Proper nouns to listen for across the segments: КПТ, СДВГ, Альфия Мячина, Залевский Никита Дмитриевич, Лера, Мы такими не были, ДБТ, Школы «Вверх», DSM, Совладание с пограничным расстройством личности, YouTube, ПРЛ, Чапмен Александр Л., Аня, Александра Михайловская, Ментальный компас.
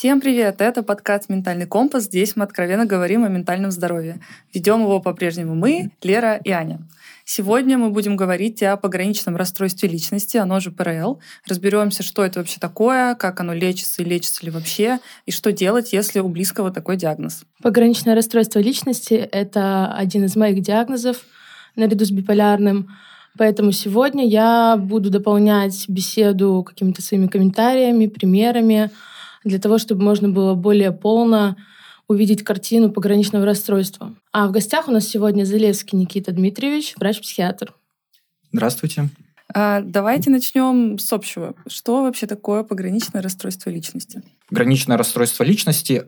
Всем привет! Это подкаст «Ментальный компас». Здесь мы откровенно говорим о ментальном здоровье. Ведем его по-прежнему мы, Лера и Аня. Сегодня мы будем говорить о пограничном расстройстве личности, оно же ПРЛ. Разберемся, что это вообще такое, как оно лечится и лечится ли вообще, и что делать, если у близкого такой диагноз. Пограничное расстройство личности — это один из моих диагнозов наряду с биполярным. Поэтому сегодня я буду дополнять беседу какими-то своими комментариями, примерами, для того, чтобы можно было более полно увидеть картину пограничного расстройства. А в гостях у нас сегодня Залевский Никита Дмитриевич, врач-психиатр. Здравствуйте. Давайте начнем с общего. Что вообще такое пограничное расстройство личности? Пограничное расстройство личности...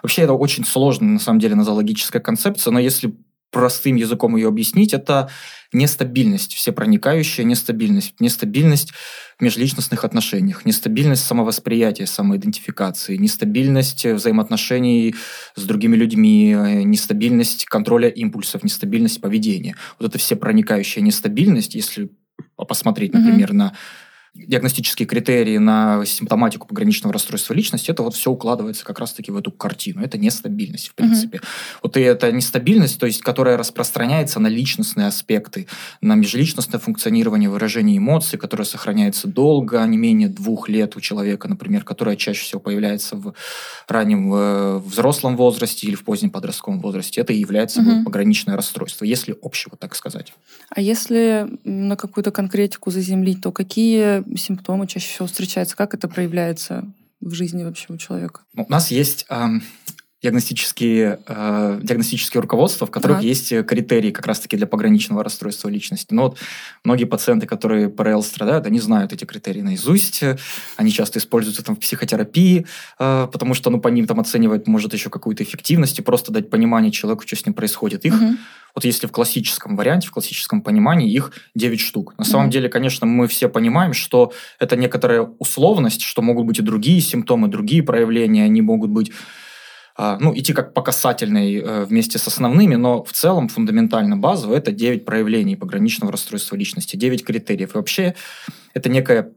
Вообще это очень сложная, на самом деле, нозологическая концепция, но если простым языком ее объяснить, это нестабильность, всепроникающая нестабильность. Нестабильность в межличностных отношениях, нестабильность самовосприятия, самоидентификации, нестабильность взаимоотношений с другими людьми, нестабильность контроля импульсов, нестабильность поведения. Вот это всепроникающая нестабильность, если посмотреть, например, на диагностические критерии, на симптоматику пограничного расстройства личности, это вот все укладывается как раз-таки в эту картину. Это нестабильность, в принципе. Вот и эта нестабильность, то есть, которая распространяется на личностные аспекты, на межличностное функционирование, выражение эмоций, которое сохраняется долго, не менее 2 лет у человека, например, которое чаще всего появляется в раннем взрослом возрасте или в позднем подростковом возрасте. Это и является пограничное расстройство, если общего, так сказать. А если на какую-то конкретику заземлить, то какие симптомы чаще всего встречаются? Как это проявляется в жизни вообще у человека? У нас есть диагностические руководства, в которых есть критерии как раз-таки для пограничного расстройства личности. Но вот многие пациенты, которые ПРЛ страдают, они знают эти критерии наизусть, они часто используются там в психотерапии, потому что по ним там оценивают, может, еще какую-то эффективность и просто дать понимание человеку, что с ним происходит. Их вот если в классическом варианте, в классическом понимании, их 9 штук. На самом деле, конечно, мы все понимаем, что это некоторая условность, что могут быть и другие симптомы, другие проявления, они могут быть идти как по касательной вместе с основными, но в целом фундаментально базово это 9 проявлений пограничного расстройства личности, 9 критериев. И вообще это некая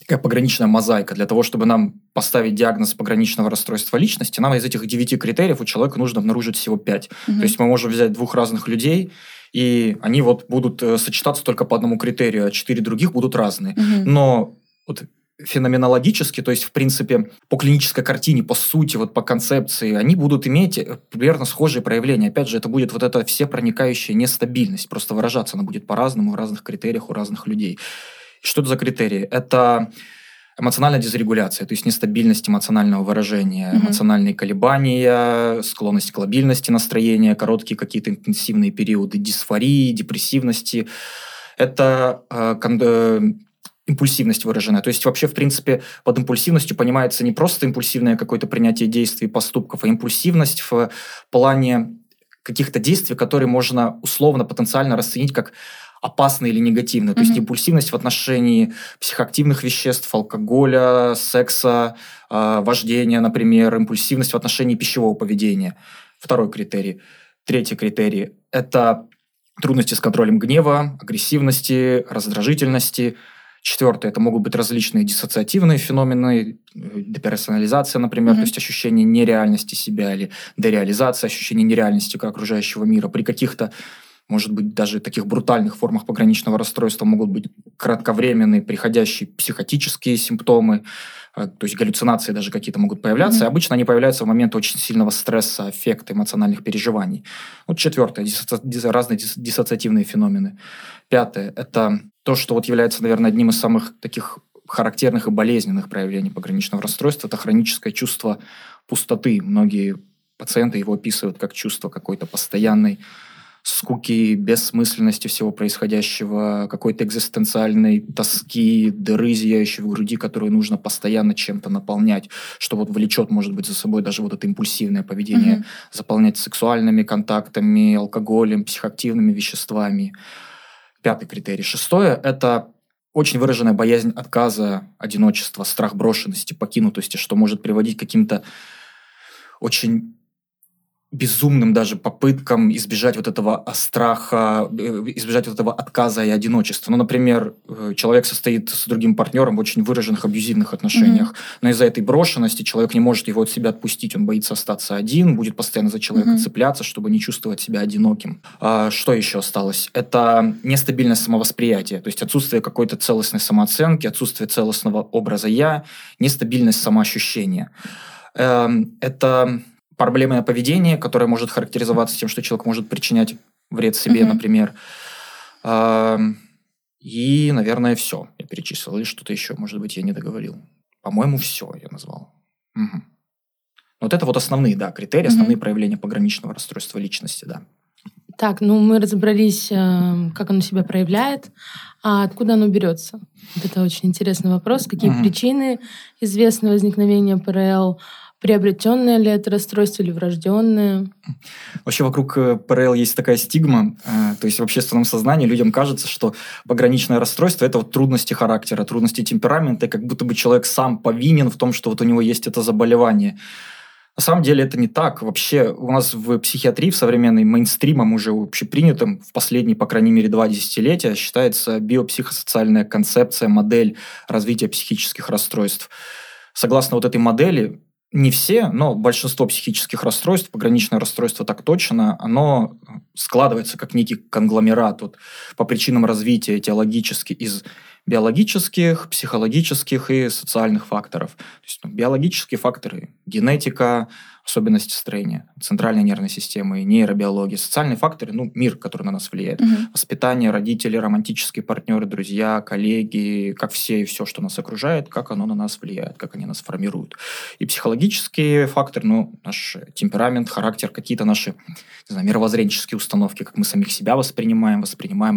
такая пограничная мозаика. Для того, чтобы нам поставить диагноз пограничного расстройства личности, нам из этих 9 критериев у человека нужно обнаружить всего 5. То есть мы можем взять 2 разных людей, и они вот будут сочетаться только по одному критерию, а 4 других будут разные. Но вот феноменологически, то есть, в принципе, по клинической картине, по сути, вот по концепции, они будут иметь примерно схожие проявления. Опять же, это будет вот эта всепроникающая нестабильность. Просто выражаться она будет по-разному в разных критериях у разных людей. Что это за критерии? Это эмоциональная дисрегуляция, то есть нестабильность эмоционального выражения, эмоциональные колебания, склонность к лабильности настроения, короткие какие-то интенсивные периоды дисфории, депрессивности. Это импульсивность выраженная. То есть вообще, в принципе, под импульсивностью понимается не просто импульсивное какое-то принятие действий и поступков, а импульсивность в плане каких-то действий, которые можно условно, потенциально расценить как опасные или негативные. То есть импульсивность в отношении психоактивных веществ, алкоголя, секса, вождения, например, импульсивность в отношении пищевого поведения. 2 критерий. 3 критерий – это трудности с контролем гнева, агрессивности, раздражительности. 4 – это могут быть различные диссоциативные феномены, деперсонализация, например, то есть ощущение нереальности себя или дереализация, ощущение нереальности окружающего мира. При каких-то, может быть, даже таких брутальных формах пограничного расстройства могут быть кратковременные, приходящие психотические симптомы, то есть галлюцинации даже какие-то могут появляться. И обычно они появляются в момент очень сильного стресса, аффекта, эмоциональных переживаний. Вот 4 – разные диссоциативные феномены. 5 – это то, что вот является, наверное, одним из самых таких характерных и болезненных проявлений пограничного расстройства, это хроническое чувство пустоты. Многие пациенты его описывают как чувство какой-то постоянной скуки, бессмысленности всего происходящего, какой-то экзистенциальной тоски, дыры, зияющей в груди, которую нужно постоянно чем-то наполнять, что вот влечет, может быть, за собой даже вот это импульсивное поведение, заполнять сексуальными контактами, алкоголем, психоактивными веществами. 5 критерий. 6 – это очень выраженная боязнь отказа, одиночества, страх брошенности, покинутости, что может приводить к каким-то очень безумным даже попыткам избежать вот этого страха, избежать вот этого отказа и одиночества. Ну, например, человек состоит с другим партнером в очень выраженных абьюзивных отношениях, mm-hmm. но из-за этой брошенности человек не может его от себя отпустить, он боится остаться один, будет постоянно за человека mm-hmm. цепляться, чтобы не чувствовать себя одиноким. А что еще осталось? Это нестабильность самовосприятия, то есть отсутствие какой-то целостной самооценки, отсутствие целостного образа «я», нестабильность самоощущения. Это... проблемное поведение, которое может характеризоваться тем, что человек может причинять вред себе, mm-hmm. например. И, наверное, все. Я перечислил. Или что-то еще, может быть, я не договорил. По-моему, все я назвал. Mm-hmm. Вот это вот основные, да, критерии, mm-hmm. основные проявления пограничного расстройства личности, да. Так, ну мы разобрались, как оно себя проявляет, а откуда оно берется? Вот это очень интересный вопрос. Какие mm-hmm. причины известны возникновения ПРЛ? Приобретенное ли это расстройство или врожденное? Вообще вокруг ПРЛ есть такая стигма. То есть в общественном сознании людям кажется, что пограничное расстройство – это вот трудности характера, трудности темперамента, и как будто бы человек сам повинен в том, что вот у него есть это заболевание. На самом деле это не так. Вообще у нас в психиатрии, в современной мейнстримом уже общепринятым, в последние, по крайней мере, 20 лет считается биопсихосоциальная концепция, модель развития психических расстройств. Согласно вот этой модели, не все, но большинство психических расстройств, пограничное расстройство так точно, оно складывается как некий конгломерат вот, по причинам развития этиологически из биологических, психологических и социальных факторов. То есть биологические факторы, генетика, особенности строения центральной нервной системы, нейробиология, социальные факторы, ну, мир, который на нас влияет, mm-hmm. воспитание, родители, романтические партнеры, друзья, коллеги, как все и все, что нас окружает, как оно на нас влияет, как они нас формируют. И психологические факторы, ну, наш темперамент, характер, какие-то наши, не знаю, мировоззренческие установки, как мы самих себя воспринимаем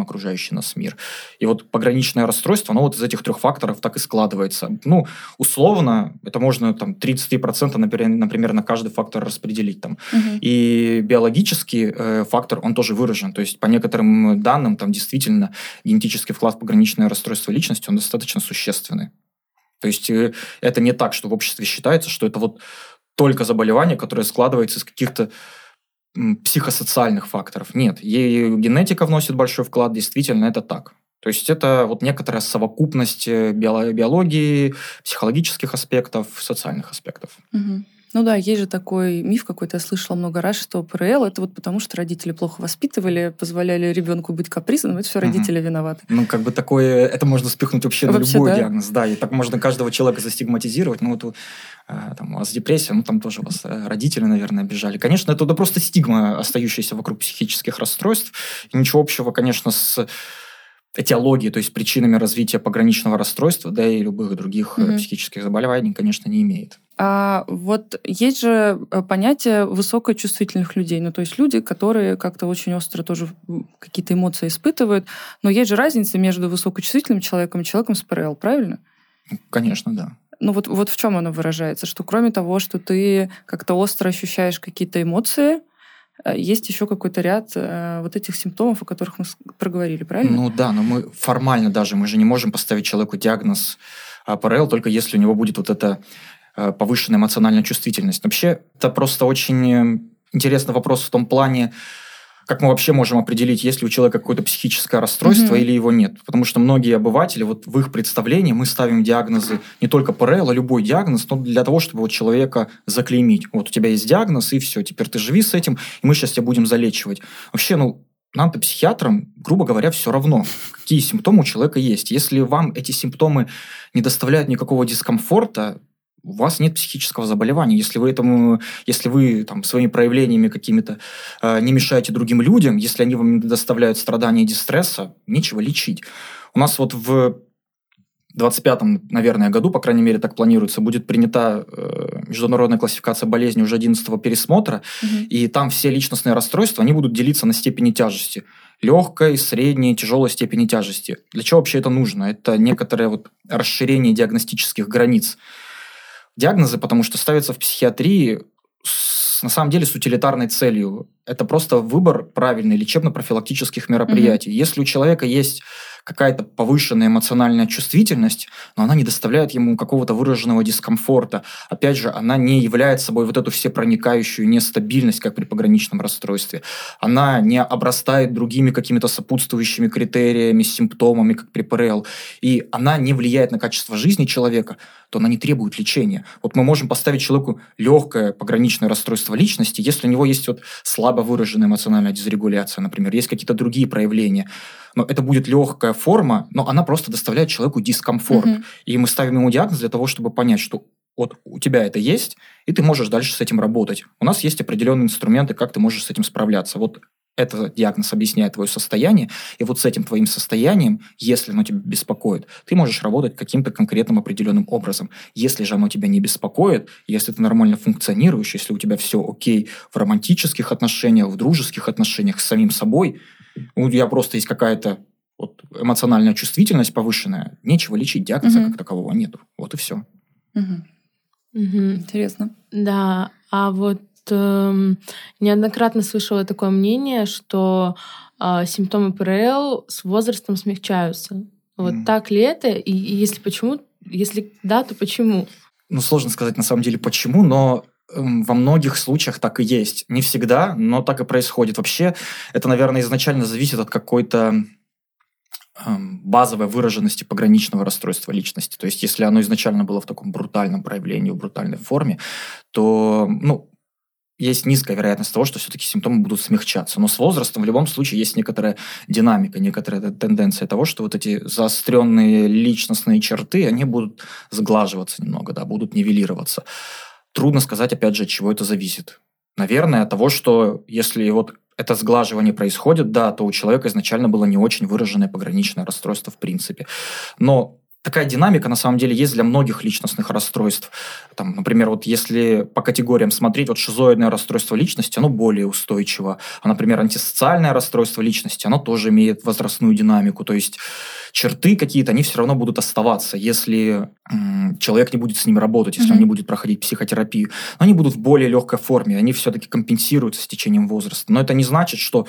окружающий нас мир. И вот пограничное расстройство, оно вот из этих трех факторов так и складывается. Ну, условно, это можно там 33%, например, на каждый фактор распределить там. Угу. И биологический фактор, он тоже выражен. То есть, по некоторым данным, там действительно генетический вклад в пограничное расстройство личности, он достаточно существенный. То есть, это не так, что в обществе считается, что это вот только заболевание, которое складывается из каких-то психосоциальных факторов. Нет. И генетика вносит большой вклад, действительно, это так. То есть, это вот некоторая совокупность биологии, психологических аспектов, социальных аспектов. Угу. Ну да, есть же такой миф какой-то, я слышала много раз, что ПРЛ – это вот потому, что родители плохо воспитывали, позволяли ребенку быть капризным, это все родители угу. виноваты. Ну, как бы такое, это можно спихнуть вообще на любой диагноз, да, и так можно каждого человека застигматизировать, ну, вот там, у вас депрессия, ну, там тоже вас родители, наверное, обижали. Конечно, это просто стигма, остающаяся вокруг психических расстройств, и ничего общего, конечно, с... этиологии, то есть причинами развития пограничного расстройства, да и любых других mm-hmm. психических заболеваний, конечно, не имеет. А вот есть же понятие высокочувствительных людей, ну то есть люди, которые как-то очень остро тоже какие-то эмоции испытывают, но есть же разница между высокочувствительным человеком и человеком с ПРЛ, правильно? Конечно, да. Ну вот в чем она выражается, что кроме того, что ты как-то остро ощущаешь какие-то эмоции, есть еще какой-то ряд вот этих симптомов, о которых мы проговорили, правильно? Ну да, но мы формально даже, мы же не можем поставить человеку диагноз ПРЛ, только если у него будет вот эта повышенная эмоциональная чувствительность. Вообще, это просто очень интересный вопрос в том плане, как мы вообще можем определить, есть ли у человека какое-то психическое расстройство mm-hmm. или его нет. Потому что многие обыватели, вот в их представлении мы ставим диагнозы не только ПРЛ, а любой диагноз, но для того, чтобы вот человека заклеймить. Вот у тебя есть диагноз, и все, теперь ты живи с этим, и мы сейчас тебя будем залечивать. Вообще, ну, нам-то, психиатрам, грубо говоря, все равно, какие симптомы у человека есть. Если вам эти симптомы не доставляют никакого дискомфорта, у вас нет психического заболевания. Если вы там, своими проявлениями какими-то не мешаете другим людям, если они вам доставляют страдания и дистресса, нечего лечить. У нас вот в 25-м, наверное, году, по крайней мере, так планируется, будет принята международная классификация болезней уже 11-го пересмотра, mm-hmm. и там все личностные расстройства, они будут делиться на степени тяжести. Легкой, средней, тяжелой степени тяжести. Для чего вообще это нужно? Это некоторое вот расширение диагностических границ. Диагнозы, потому что ставятся в психиатрии на самом деле с утилитарной целью. Это просто выбор правильный лечебно-профилактических мероприятий. Mm-hmm. Если у человека есть какая-то повышенная эмоциональная чувствительность, но она не доставляет ему какого-то выраженного дискомфорта. Опять же, она не является собой вот эту всепроникающую нестабильность, как при пограничном расстройстве. Она не обрастает другими какими-то сопутствующими критериями, симптомами, как при ПРЛ. И она не влияет на качество жизни человека, то она не требует лечения. Вот мы можем поставить человеку легкое пограничное расстройство личности, если у него есть вот слабо выраженная эмоциональная дисрегуляция, например, есть какие-то другие проявления. Но это будет легкая форма, но она просто доставляет человеку дискомфорт. Угу. И мы ставим ему диагноз для того, чтобы понять, что вот у тебя это есть, и ты можешь дальше с этим работать. У нас есть определенные инструменты, как ты можешь с этим справляться. Вот этот диагноз объясняет твое состояние, и вот с этим твоим состоянием, если оно тебя беспокоит, ты можешь работать каким-то конкретным определенным образом. Если же оно тебя не беспокоит, если ты нормально функционируешь, если у тебя все окей в романтических отношениях, в дружеских отношениях с самим собой, у тебя просто есть какая-то вот эмоциональная чувствительность повышенная, нечего лечить, диагноза как такового нету. Вот и все. Интересно. Да, а вот неоднократно слышала такое мнение, что симптомы ПРЛ с возрастом смягчаются. Вот так ли это? И если почему, если да, то почему? Ну, сложно сказать на самом деле почему, но во многих случаях так и есть. Не всегда, но так и происходит. Вообще, это, наверное, изначально зависит от какой-то базовой выраженности пограничного расстройства личности. То есть, если оно изначально было в таком брутальном проявлении, в брутальной форме, то, ну, есть низкая вероятность того, что все-таки симптомы будут смягчаться. Но с возрастом в любом случае есть некоторая динамика, некоторая тенденция того, что вот эти заостренные личностные черты, они будут сглаживаться немного, да, будут нивелироваться. Трудно сказать, опять же, от чего это зависит. Наверное, от того, что если вот это сглаживание происходит, да, то у человека изначально было не очень выраженное пограничное расстройство в принципе. Но такая динамика, на самом деле, есть для многих личностных расстройств. Там, например, вот если по категориям смотреть, вот шизоидное расстройство личности, оно более устойчиво. А, например, антисоциальное расстройство личности, оно тоже имеет возрастную динамику. То есть черты какие-то, они все равно будут оставаться, если человек не будет с ним работать, если он не будет проходить психотерапию. Но они будут в более легкой форме, они все-таки компенсируются с течением возраста. Но это не значит, что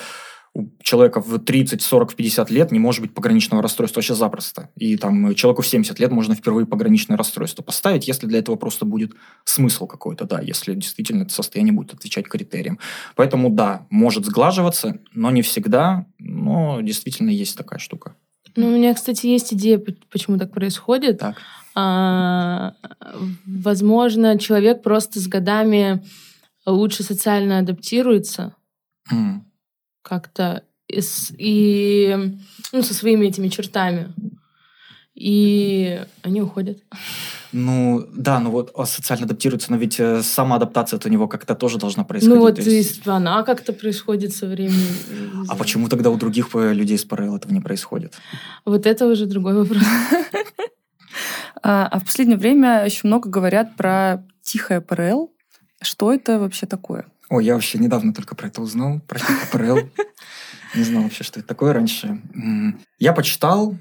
у человека в 30, 40, 50 лет не может быть пограничного расстройства вообще запросто. И там человеку в 70 лет можно впервые пограничное расстройство поставить, если для этого просто будет смысл какой-то, да, если действительно это состояние будет отвечать критериям. Поэтому, да, может сглаживаться, но не всегда, но действительно есть такая штука. Ну, у меня, кстати, есть идея, почему так происходит. Так. Возможно, человек просто с годами лучше социально адаптируется. Как-то и ну, со своими этими чертами. И они уходят. Ну, да, ну вот социально адаптируется, но ведь самоадаптация от у него как-то тоже должна происходить. Ну вот есть она как-то происходит со временем. А почему тогда у других людей с ПРЛ этого не происходит? Вот это уже другой вопрос. А в последнее время еще много говорят про тихое ПРЛ. Что это вообще такое? Ой, я вообще недавно только про это узнал, про ПРЛ. Не знал вообще, что это такое раньше. Я почитал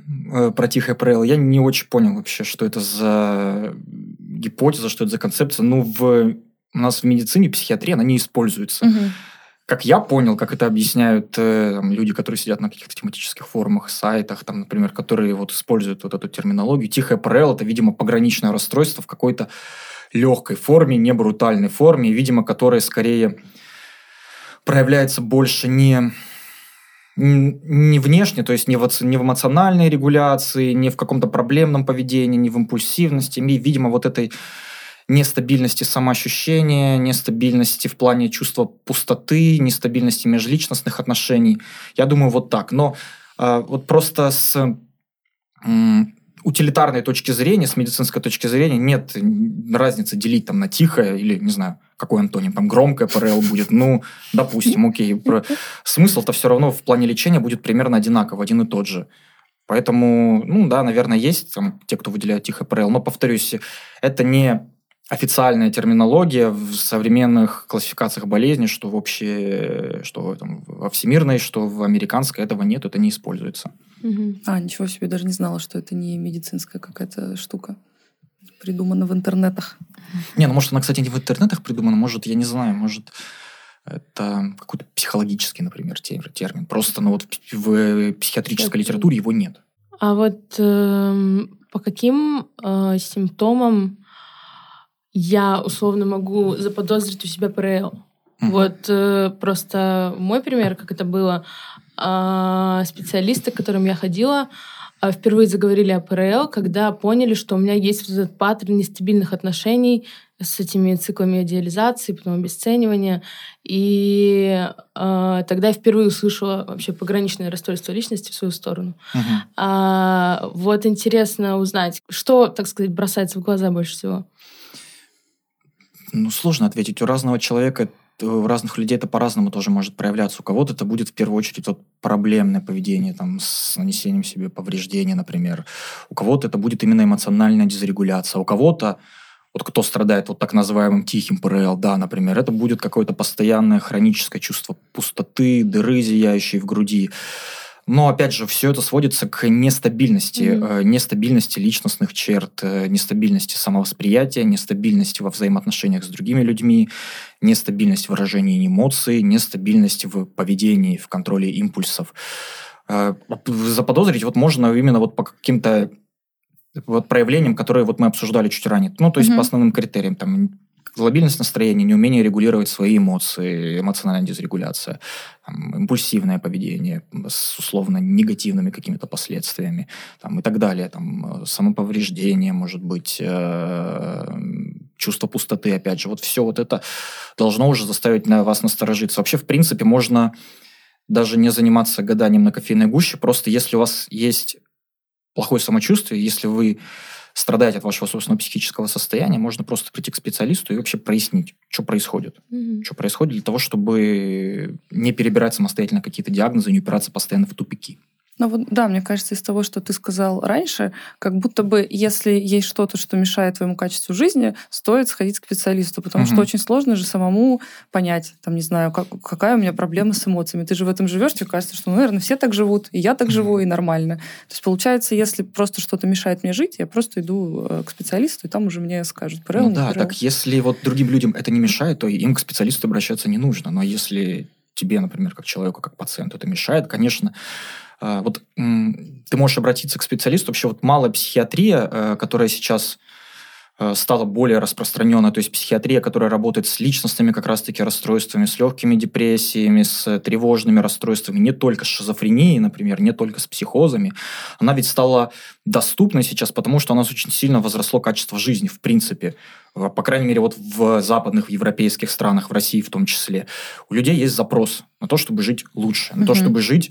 про тихое ПРЛ, я не очень понял вообще, что это за гипотеза, что это за концепция. Ну, у нас в медицине, психиатрии она не используется. Как я понял, как это объясняют люди, которые сидят на каких-то тематических форумах, сайтах, там, например, которые вот используют вот эту терминологию, тихое ПРЛ – это, видимо, пограничное расстройство в какой-то легкой форме, не брутальной форме, видимо, которая скорее проявляется больше не внешне, то есть не в эмоциональной регуляции, не в каком-то проблемном поведении, не в импульсивности, и, видимо, вот этой нестабильности самоощущения, нестабильности в плане чувства пустоты, нестабильности межличностных отношений. Я думаю, вот так. Но вот просто с утилитарной точки зрения, с медицинской точки зрения нет разницы делить там на тихое или, не знаю, какой антоним, там громкое ПРЛ будет, ну, допустим, окей. Смысл-то все равно в плане лечения будет примерно одинаково, один и тот же. Поэтому, ну да, наверное, есть там те, кто выделяют тихое ПРЛ, но, повторюсь, это не официальная терминология в современных классификациях болезней, что в общей, что там, во всемирной, что в американской, этого нет, это не используется. Ничего себе, даже не знала, что это не медицинская какая-то штука, придумана в интернетах. Не, ну может, она, кстати, не в интернетах придумана, может, я не знаю, может, это какой-то психологический, например, термин. Просто, ну вот в психиатрической литературе его нет. А вот по каким симптомам я условно могу заподозрить у себя ПРЛ? Вот просто мой пример, как это было. Специалисты, к которым я ходила, впервые заговорили о ПРЛ, когда поняли, что у меня есть вот этот паттерн нестабильных отношений с этими циклами идеализации, потом обесценивания. И тогда я впервые услышала вообще пограничное расстройство личности в свою сторону. Вот интересно узнать, что, так сказать, бросается в глаза больше всего? Ну, сложно ответить. У разного человека, у разных людей это по-разному тоже может проявляться. У кого-то это будет в первую очередь вот проблемное поведение там, с нанесением себе повреждения, например. У кого-то это будет именно эмоциональная дисрегуляция. У кого-то, вот кто страдает вот так называемым тихим ПРЛ, да, например, это будет какое-то постоянное хроническое чувство пустоты, дыры, зияющей в груди. Но, опять же, все это сводится к нестабильности. Нестабильности личностных черт, нестабильности самовосприятия, нестабильности во взаимоотношениях с другими людьми, нестабильность в выражении эмоций, нестабильность в поведении, в контроле импульсов. Заподозрить вот можно именно вот по каким-то вот проявлениям, которые вот мы обсуждали чуть ранее. Ну, то есть по основным критериям. Там, лабильность настроения, неумение регулировать свои эмоции, эмоциональная дисрегуляция, там, импульсивное поведение с условно негативными какими-то последствиями там, и так далее. Там, самоповреждение, может быть, чувство пустоты, опять же. Вот все вот это должно уже заставить вас насторожиться. Вообще, в принципе, можно даже не заниматься гаданием на кофейной гуще, просто если у вас есть плохое самочувствие, если вы страдаете от вашего собственного психического состояния, можно просто прийти к специалисту и вообще прояснить, что происходит. Что происходит для того, чтобы не перебирать самостоятельно какие-то диагнозы, не упираться постоянно в тупики. Ну вот, да, мне кажется, из того, что ты сказал раньше, как будто бы, если есть что-то, что мешает твоему качеству жизни, стоит сходить к специалисту, потому что очень сложно же самому понять, там, не знаю, какая у меня проблема с эмоциями. Ты же в этом живешь, тебе кажется, что, ну, наверное, все так живут, и я так живу, и нормально. То есть, получается, если просто что-то мешает мне жить, я просто иду к специалисту, и там уже мне скажут, ПРЛ, ну да, ПРЛ. Так если вот другим людям это не мешает, то им к специалисту обращаться не нужно. Но если тебе, например, как человеку, как пациенту это мешает, конечно... Вот ты можешь обратиться к специалисту. Вообще вот малая психиатрия, которая сейчас стала более распространенной, то есть психиатрия, которая работает с личностными как раз-таки расстройствами, с легкими депрессиями, с тревожными расстройствами, не только с шизофренией, например, не только с психозами. Она ведь стала доступной сейчас, потому что у нас очень сильно возросло качество жизни, в принципе. По крайней мере, вот в западных европейских странах, в России в том числе. У людей есть запрос на то, чтобы жить лучше, на то, чтобы жить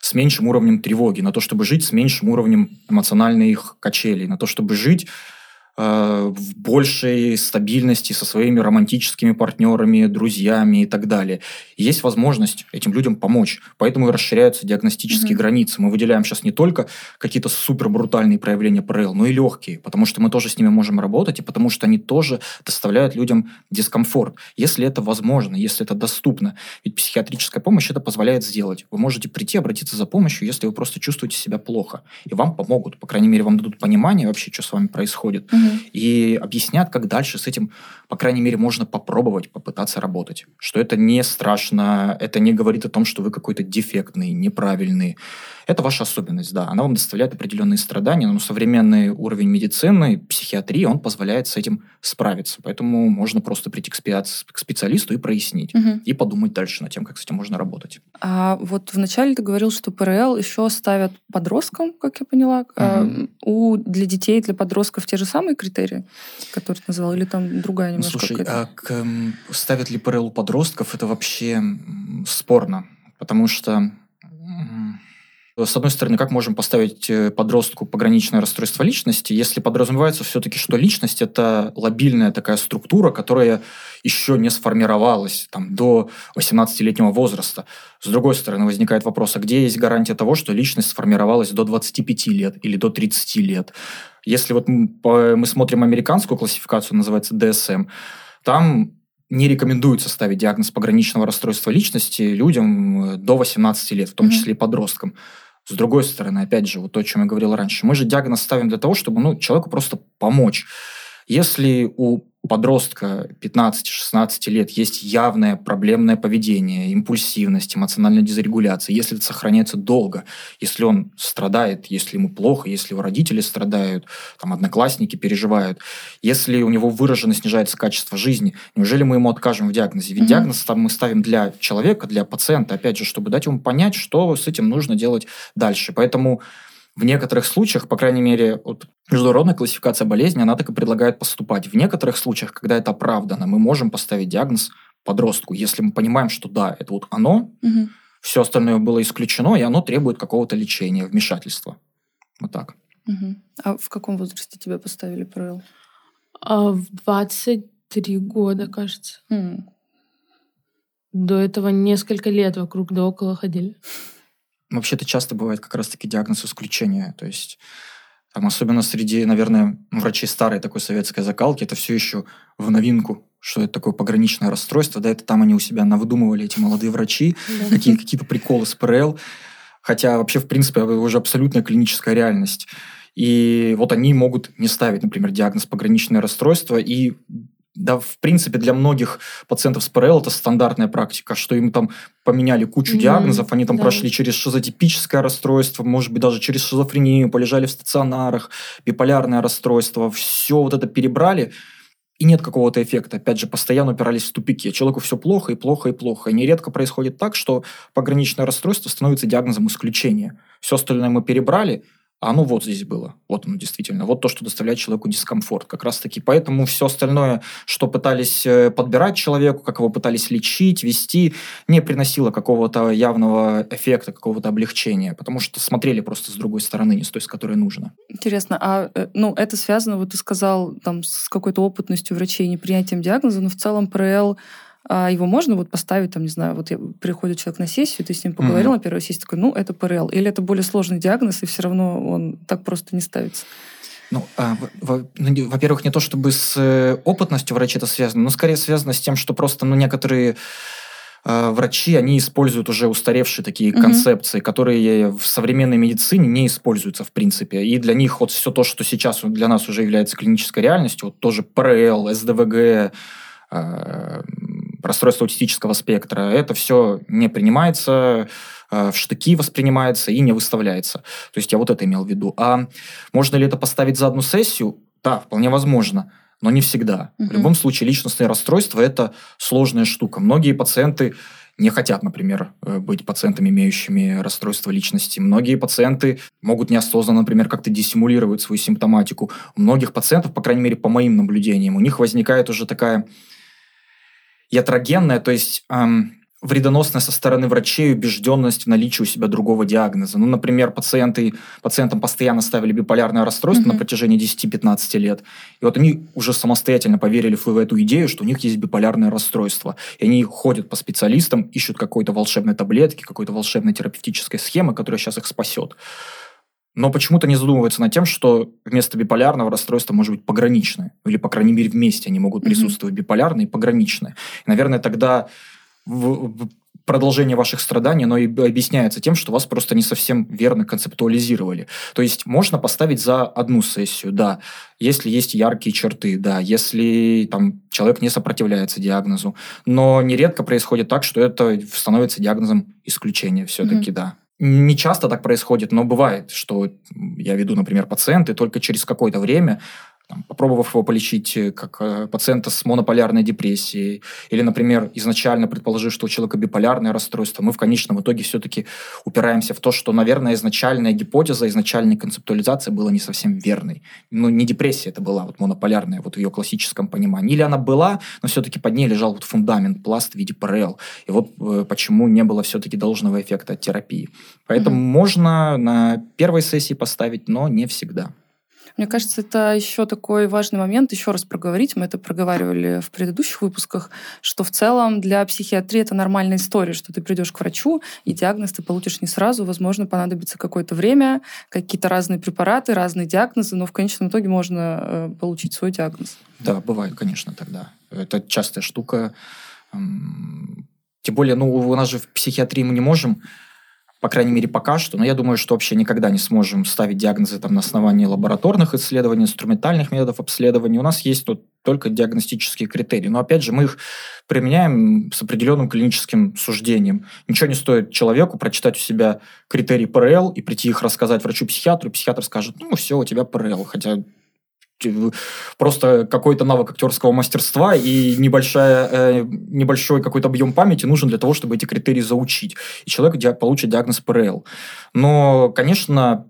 с меньшим уровнем тревоги, на то, чтобы жить с меньшим уровнем эмоциональных качелей, на то, чтобы жить в большей стабильности со своими романтическими партнерами, друзьями и так далее. И есть возможность этим людям помочь. Поэтому и расширяются диагностические границы. Мы выделяем сейчас не только какие-то супербрутальные проявления ПРЛ, но и легкие, потому что мы тоже с ними можем работать, и потому что они тоже доставляют людям дискомфорт. Если это возможно, если это доступно. Ведь психиатрическая помощь это позволяет сделать. Вы можете прийти, обратиться за помощью, если вы просто чувствуете себя плохо. И вам помогут. По крайней мере, вам дадут понимание вообще, что с вами происходит. И объяснят, как дальше с этим, по крайней мере, можно попробовать, попытаться работать. Что это не страшно, это не говорит о том, что вы какой-то дефектный, неправильный. Это ваша особенность, да. Она вам доставляет определенные страдания, но современный уровень медицины, психиатрии, он позволяет с этим справиться. Поэтому можно просто прийти к специалисту и прояснить. И подумать дальше над тем, как с этим можно работать. А вот вначале ты говорил, что ПРЛ еще ставят подросткам, как я поняла. Для детей, для подростков те же самые критерии, которые ты назвал, или там другая немножко? Слушай, ставят ли ПРЛ у подростков, это вообще спорно, потому что с одной стороны, как можем поставить подростку пограничное расстройство личности, если подразумевается все-таки, что личность – это лобильная такая структура, которая еще не сформировалась там, до 18-летнего возраста. С другой стороны, возникает вопрос, а где есть гарантия того, что личность сформировалась до 25 лет или до 30 лет? Если вот мы смотрим американскую классификацию, называется DSM, там не рекомендуется ставить диагноз пограничного расстройства личности людям до 18 лет, в том числе и подросткам. С другой стороны, опять же, вот то, о чем я говорил раньше, мы же диагноз ставим для того, чтобы человеку просто помочь. Если у подростка 15-16 лет есть явное проблемное поведение, импульсивность, эмоциональная дезрегуляция, если это сохраняется долго, если он страдает, если ему плохо, если его родители страдают, там, одноклассники переживают, если у него выраженно снижается качество жизни, неужели мы ему откажем в диагнозе? Ведь диагноз там мы ставим для человека, для пациента, опять же, чтобы дать ему понять, что с этим нужно делать дальше. Поэтому в некоторых случаях, по крайней мере, вот международная классификация болезней, она так и предлагает поступать. В некоторых случаях, когда это оправдано, мы можем поставить диагноз подростку, если мы понимаем, что да, это вот оно, все остальное было исключено, и оно требует какого-то лечения, вмешательства. Вот так. А в каком возрасте тебя поставили ПРЛ? В 23 года, кажется. До этого несколько лет вокруг да около ходили. Вообще-то часто бывает как раз-таки диагноз исключения. То есть, там, особенно среди, наверное, врачей старой такой советской закалки, это все еще в новинку, что это такое пограничное расстройство. Да, это там они у себя навыдумывали, эти молодые врачи, какие-то приколы с ПРЛ. Хотя вообще, в принципе, уже абсолютная клиническая реальность. И вот они могут не ставить, например, диагноз пограничное расстройство. И да, в принципе, для многих пациентов с ПРЛ это стандартная практика, что им там поменяли кучу диагнозов, они там прошли через шизотипическое расстройство, может быть, даже через шизофрению, полежали в стационарах, биполярное расстройство, все вот это перебрали, и нет какого-то эффекта. Опять же, постоянно упирались в тупики. Человеку все плохо и плохо и плохо. И нередко происходит так, что пограничное расстройство становится диагнозом исключения. Все остальное мы перебрали, а оно вот здесь было, вот оно действительно, вот то, что доставляет человеку дискомфорт. Как раз-таки поэтому все остальное, что пытались подбирать человеку, как его пытались лечить, вести, не приносило какого-то явного эффекта, какого-то облегчения, потому что смотрели просто с другой стороны, не с той, с которой нужно. Интересно, а это связано, вот ты сказал, там, с какой-то опытностью врачей, непринятием диагноза, но в целом ПРЛ... А его можно вот поставить, там, не знаю, вот приходит человек на сессию, ты с ним поговорил на первой сессии, такой, это ПРЛ. Или это более сложный диагноз, и все равно он так просто не ставится? Во-первых, не то чтобы с опытностью врачей это связано, но скорее связано с тем, что просто некоторые врачи, они используют уже устаревшие такие концепции, которые в современной медицине не используются в принципе. И для них вот все то, что сейчас для нас уже является клинической реальностью, вот тоже ПРЛ, СДВГ, расстройство аутистического спектра. Это все не принимается, в штыки воспринимается и не выставляется. То есть я вот это имел в виду. А можно ли это поставить за одну сессию? Да, вполне возможно, но не всегда. В любом случае личностные расстройства – это сложная штука. Многие пациенты не хотят, например, быть пациентами, имеющими расстройство личности. Многие пациенты могут неосознанно, например, как-то диссимулировать свою симптоматику. У многих пациентов, по крайней мере, по моим наблюдениям, у них возникает уже такая... ятрогенная, то есть вредоносная со стороны врачей убежденность в наличии у себя другого диагноза. Например, пациентам постоянно ставили биполярное расстройство на протяжении 10-15 лет. И вот они уже самостоятельно поверили в эту идею, что у них есть биполярное расстройство. И они ходят по специалистам, ищут какой-то волшебной таблетки, какой-то волшебной терапевтической схемы, которая сейчас их спасет. Но почему-то не задумываются над тем, что вместо биполярного расстройства может быть пограничное. Или, по крайней мере, вместе они могут присутствовать биполярное и пограничное. И, наверное, тогда продолжение ваших страданий, оно и объясняется тем, что вас просто не совсем верно концептуализировали. То есть можно поставить за одну сессию, да, если есть яркие черты, да, если там человек не сопротивляется диагнозу. Но нередко происходит так, что это становится диагнозом исключения все-таки, да. Не часто так происходит, но бывает, что я веду, например, пациента, и только через какое-то время, попробовав его полечить как пациента с монополярной депрессией, или, например, изначально предположив, что у человека биполярное расстройство, мы в конечном итоге все-таки упираемся в то, что, наверное, изначальная гипотеза, изначальная концептуализация была не совсем верной. Не депрессия это была, вот монополярная, вот в ее классическом понимании. Или она была, но все-таки под ней лежал вот фундамент, пласт в виде ПРЛ. И вот почему не было все-таки должного эффекта от терапии. Поэтому можно на первой сессии поставить, но не всегда. Мне кажется, это еще такой важный момент, еще раз проговорить, мы это проговаривали в предыдущих выпусках, что в целом для психиатрии это нормальная история, что ты придешь к врачу, и диагноз ты получишь не сразу, возможно, понадобится какое-то время, какие-то разные препараты, разные диагнозы, но в конечном итоге можно получить свой диагноз. Да, бывает, конечно, тогда. Это частая штука. Тем более, у нас же в психиатрии мы не можем по крайней мере, пока что. Но я думаю, что вообще никогда не сможем ставить диагнозы там, на основании лабораторных исследований, инструментальных методов обследования. У нас есть тут только диагностические критерии. Но, опять же, мы их применяем с определенным клиническим суждением. Ничего не стоит человеку прочитать у себя критерии ПРЛ и прийти их рассказать врачу-психиатру. Психиатр скажет, ну, все, у тебя ПРЛ. Хотя просто какой-то навык актерского мастерства и небольшой какой-то объем памяти нужен для того, чтобы эти критерии заучить. И человек получит диагноз ПРЛ. Но, конечно,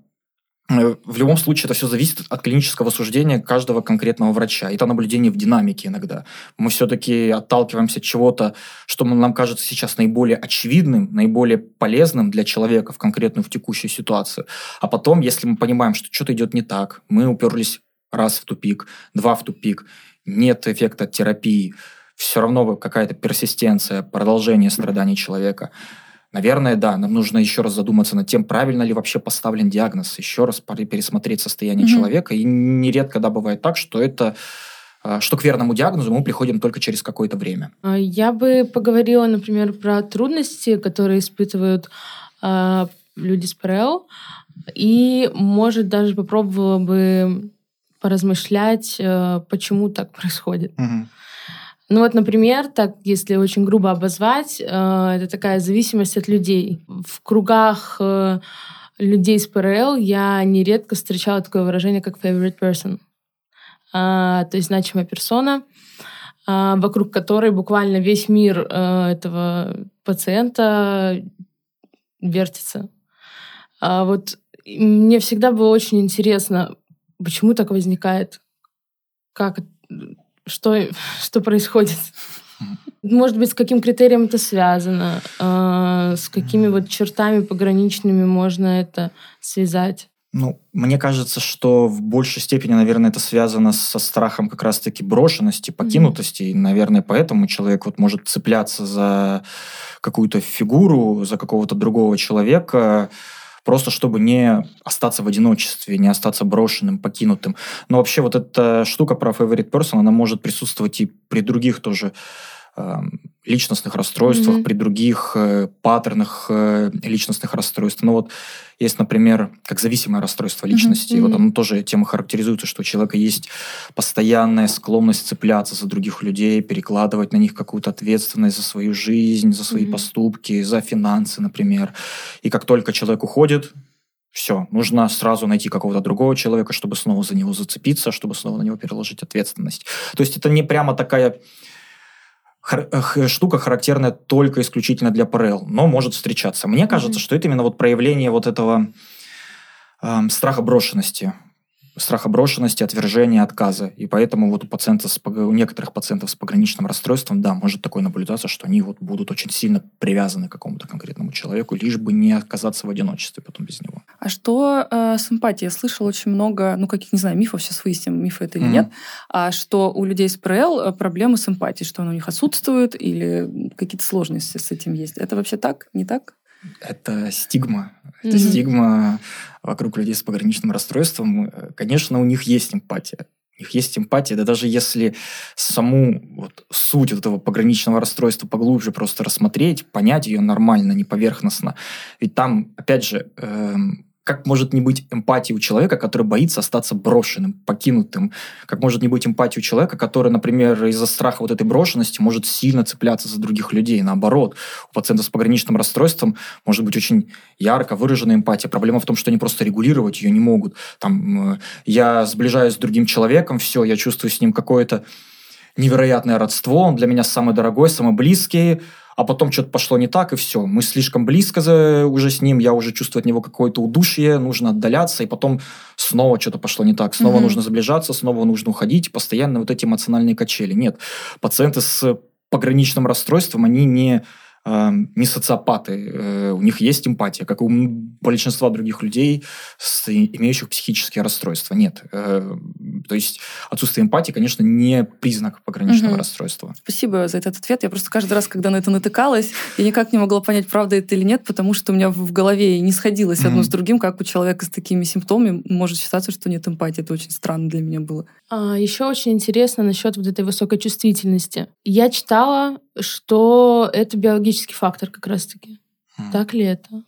в любом случае это все зависит от клинического суждения каждого конкретного врача. Это наблюдение в динамике иногда. Мы все-таки отталкиваемся от чего-то, что нам кажется сейчас наиболее очевидным, наиболее полезным для человека в конкретную, в текущую ситуацию. А потом, если мы понимаем, что что-то идет не так, мы уперлись раз в тупик, два в тупик, нет эффекта от терапии, все равно какая-то персистенция, продолжение страданий человека. Наверное, да, нам нужно еще раз задуматься над тем, правильно ли вообще поставлен диагноз, еще раз пересмотреть состояние человека. И нередко, да, бывает так, что к верному диагнозу мы приходим только через какое-то время. Я бы поговорила, например, про трудности, которые испытывают люди с ПРЛ, и, может, даже попробовала бы поразмышлять, почему так происходит. Ну вот, например, так, если очень грубо обозвать, это такая зависимость от людей. В кругах людей с ПРЛ я нередко встречала такое выражение, как favorite person, то есть значимая персона, вокруг которой буквально весь мир этого пациента вертится. Вот мне всегда было очень интересно, почему так возникает? Как? Что происходит? Может быть, с каким критерием это связано? С какими вот чертами пограничными можно это связать? Ну, мне кажется, что в большей степени, наверное, это связано со страхом как раз-таки брошенности, покинутости. И, наверное, поэтому человек вот может цепляться за какую-то фигуру, за какого-то другого человека, просто чтобы не остаться в одиночестве, не остаться брошенным, покинутым. Но вообще вот эта штука про favorite person, она может присутствовать и при других тоже личностных расстройствах, при других паттернах личностных расстройств. Но вот есть, например, как зависимое расстройство личности. Вот оно тоже тем характеризуется, что у человека есть постоянная склонность цепляться за других людей, перекладывать на них какую-то ответственность за свою жизнь, за свои поступки, за финансы, например. И как только человек уходит, все, нужно сразу найти какого-то другого человека, чтобы снова за него зацепиться, чтобы снова на него переложить ответственность. То есть это не прямо такая штука, характерная только исключительно для ПРЛ, но может встречаться. Мне кажется, что это именно вот проявление вот этого страха брошенности, отвержения, отказа. И поэтому вот у некоторых пациентов с пограничным расстройством, да, может такое наблюдаться, что они вот будут очень сильно привязаны к какому-то конкретному человеку, лишь бы не оказаться в одиночестве потом без него. А что с эмпатией? Я слышала очень много, мифов, сейчас выясним, мифы это или нет, что у людей с ПРЛ проблемы с эмпатией, что она у них отсутствует или какие-то сложности с этим есть. Это вообще так? Не так? Это стигма. Это стигма вокруг людей с пограничным расстройством. Конечно, у них есть эмпатия. Да даже если саму суть этого пограничного расстройства поглубже просто рассмотреть, понять ее нормально, не поверхностно. Ведь там, опять же, как может не быть эмпатии у человека, который боится остаться брошенным, покинутым? Как может не быть эмпатии у человека, который, например, из-за страха вот этой брошенности может сильно цепляться за других людей? Наоборот, у пациентов с пограничным расстройством может быть очень ярко выраженная эмпатия. Проблема в том, что они просто регулировать ее не могут. Там, я сближаюсь с другим человеком, все, я чувствую с ним какое-то невероятное родство, он для меня самый дорогой, самый близкий, а потом что-то пошло не так, и все. Мы слишком близко уже с ним, я уже чувствую от него какое-то удушье, нужно отдаляться, и потом снова что-то пошло не так. Снова нужно заближаться, снова нужно уходить. Постоянно вот эти эмоциональные качели. Нет, пациенты с пограничным расстройством, они не социопаты. У них есть эмпатия, как у большинства других людей, имеющих психические расстройства. Нет. То есть отсутствие эмпатии, конечно, не признак пограничного расстройства. Спасибо за этот ответ. Я просто каждый раз, когда на это натыкалась, я никак не могла понять, правда это или нет, потому что у меня в голове не сходилось одно с другим, как у человека с такими симптомами может считаться, что нет эмпатии. Это очень странно для меня было. Еще очень интересно насчет вот этой высокой чувствительности. Я читала, что это биологический фактор как раз-таки. Так ли это?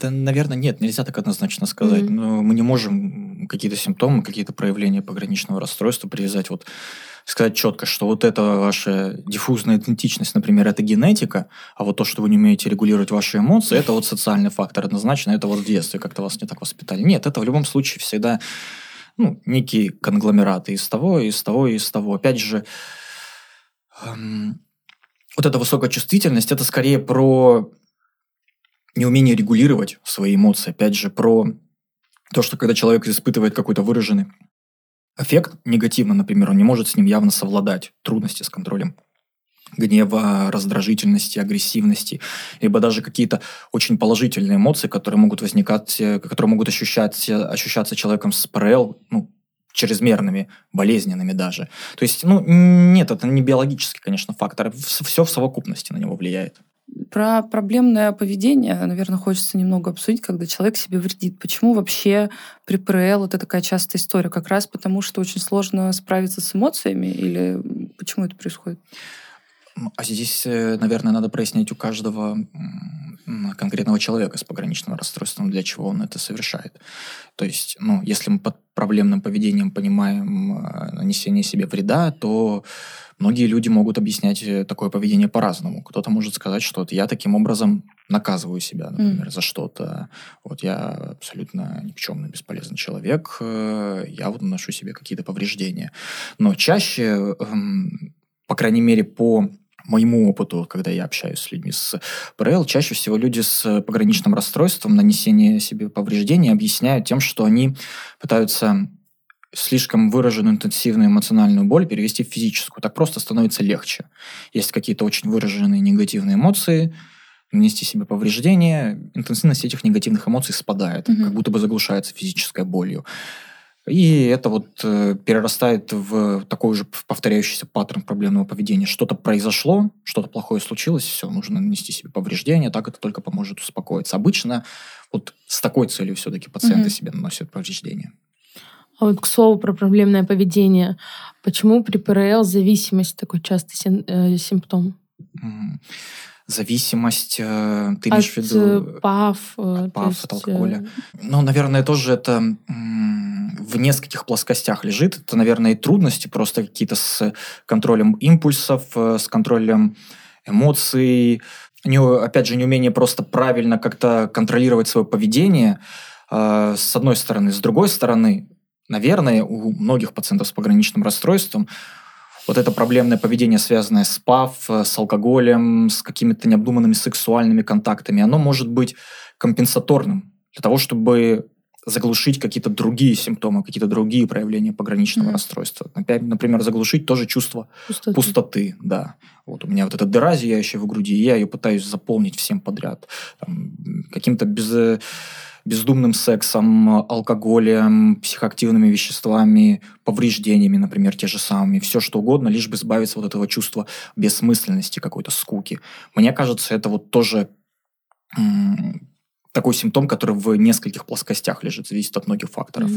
Да, наверное, нет, нельзя так однозначно сказать. Mm-hmm. Но мы не можем какие-то симптомы, какие-то проявления пограничного расстройства привязать, вот сказать четко, что вот это ваша диффузная идентичность, например, это генетика, а вот то, что вы не умеете регулировать ваши эмоции, это вот социальный фактор однозначно, это вот в детстве как-то вас не так воспитали. Нет, это в любом случае всегда некие конгломераты из того, из того, из того. Опять же, вот эта высокая чувствительность, это скорее про неумение регулировать свои эмоции. Опять же, про то, что когда человек испытывает какой-то выраженный эффект негативно, например, он не может с ним явно совладать, трудности с контролем гнева, раздражительности, агрессивности, либо даже какие-то очень положительные эмоции, которые могут возникать, которые могут ощущаться человеком с ПРЛ, чрезмерными, болезненными даже. То есть, нет, это не биологический, конечно, фактор, все в совокупности на него влияет. Про проблемное поведение, наверное, хочется немного обсудить, когда человек себе вредит. Почему вообще при ПРЛ это такая частая история? Как раз потому, что очень сложно справиться с эмоциями? Или почему это происходит? А здесь, наверное, надо прояснить у каждого конкретного человека с пограничным расстройством, для чего он это совершает. То есть, если мы под проблемным поведением понимаем нанесение себе вреда, то многие люди могут объяснять такое поведение по-разному. Кто-то может сказать, что вот я таким образом наказываю себя, например, за что-то. Вот я абсолютно никчемный, бесполезный человек, я вот наношу себе какие-то повреждения. Но чаще, по крайней мере, по моему опыту, когда я общаюсь с людьми с ПРЛ, чаще всего люди с пограничным расстройством нанесение себе повреждений объясняют тем, что они пытаются слишком выраженную интенсивную эмоциональную боль перевести в физическую. Так просто становится легче. Есть какие-то очень выраженные негативные эмоции, нанести себе повреждения, интенсивность этих негативных эмоций спадает, как будто бы заглушается физической болью. И это перерастает в такой же повторяющийся паттерн проблемного поведения. Что-то произошло, что-то плохое случилось, все, нужно нанести себе повреждения, так это только поможет успокоиться. Обычно с такой целью все-таки пациенты себе наносят повреждения. А вот к слову про проблемное поведение. Почему при ПРЛ зависимость такой частый симптом? Зависимость, ты имеешь в виду... От ПАВ, от алкоголя. Наверное, тоже это в нескольких плоскостях лежит. Это, наверное, и трудности просто какие-то с контролем импульсов, с контролем эмоций. Опять же, неумение просто правильно как-то контролировать свое поведение, с одной стороны. С другой стороны, наверное, у многих пациентов с пограничным расстройством вот это проблемное поведение, связанное с ПАВ, с алкоголем, с какими-то необдуманными сексуальными контактами, оно может быть компенсаторным для того, чтобы заглушить какие-то другие симптомы, какие-то другие проявления пограничного расстройства. Например, заглушить тоже чувство пустоты. Да. Вот у меня эта дыра, зияющая в груди, и я ее пытаюсь заполнить всем подряд. Каким-то бездумным сексом, алкоголем, психоактивными веществами, повреждениями, например, те же самыми. Все что угодно, лишь бы избавиться от этого чувства бессмысленности, какой-то скуки. Мне кажется, это тоже... такой симптом, который в нескольких плоскостях лежит, зависит от многих факторов.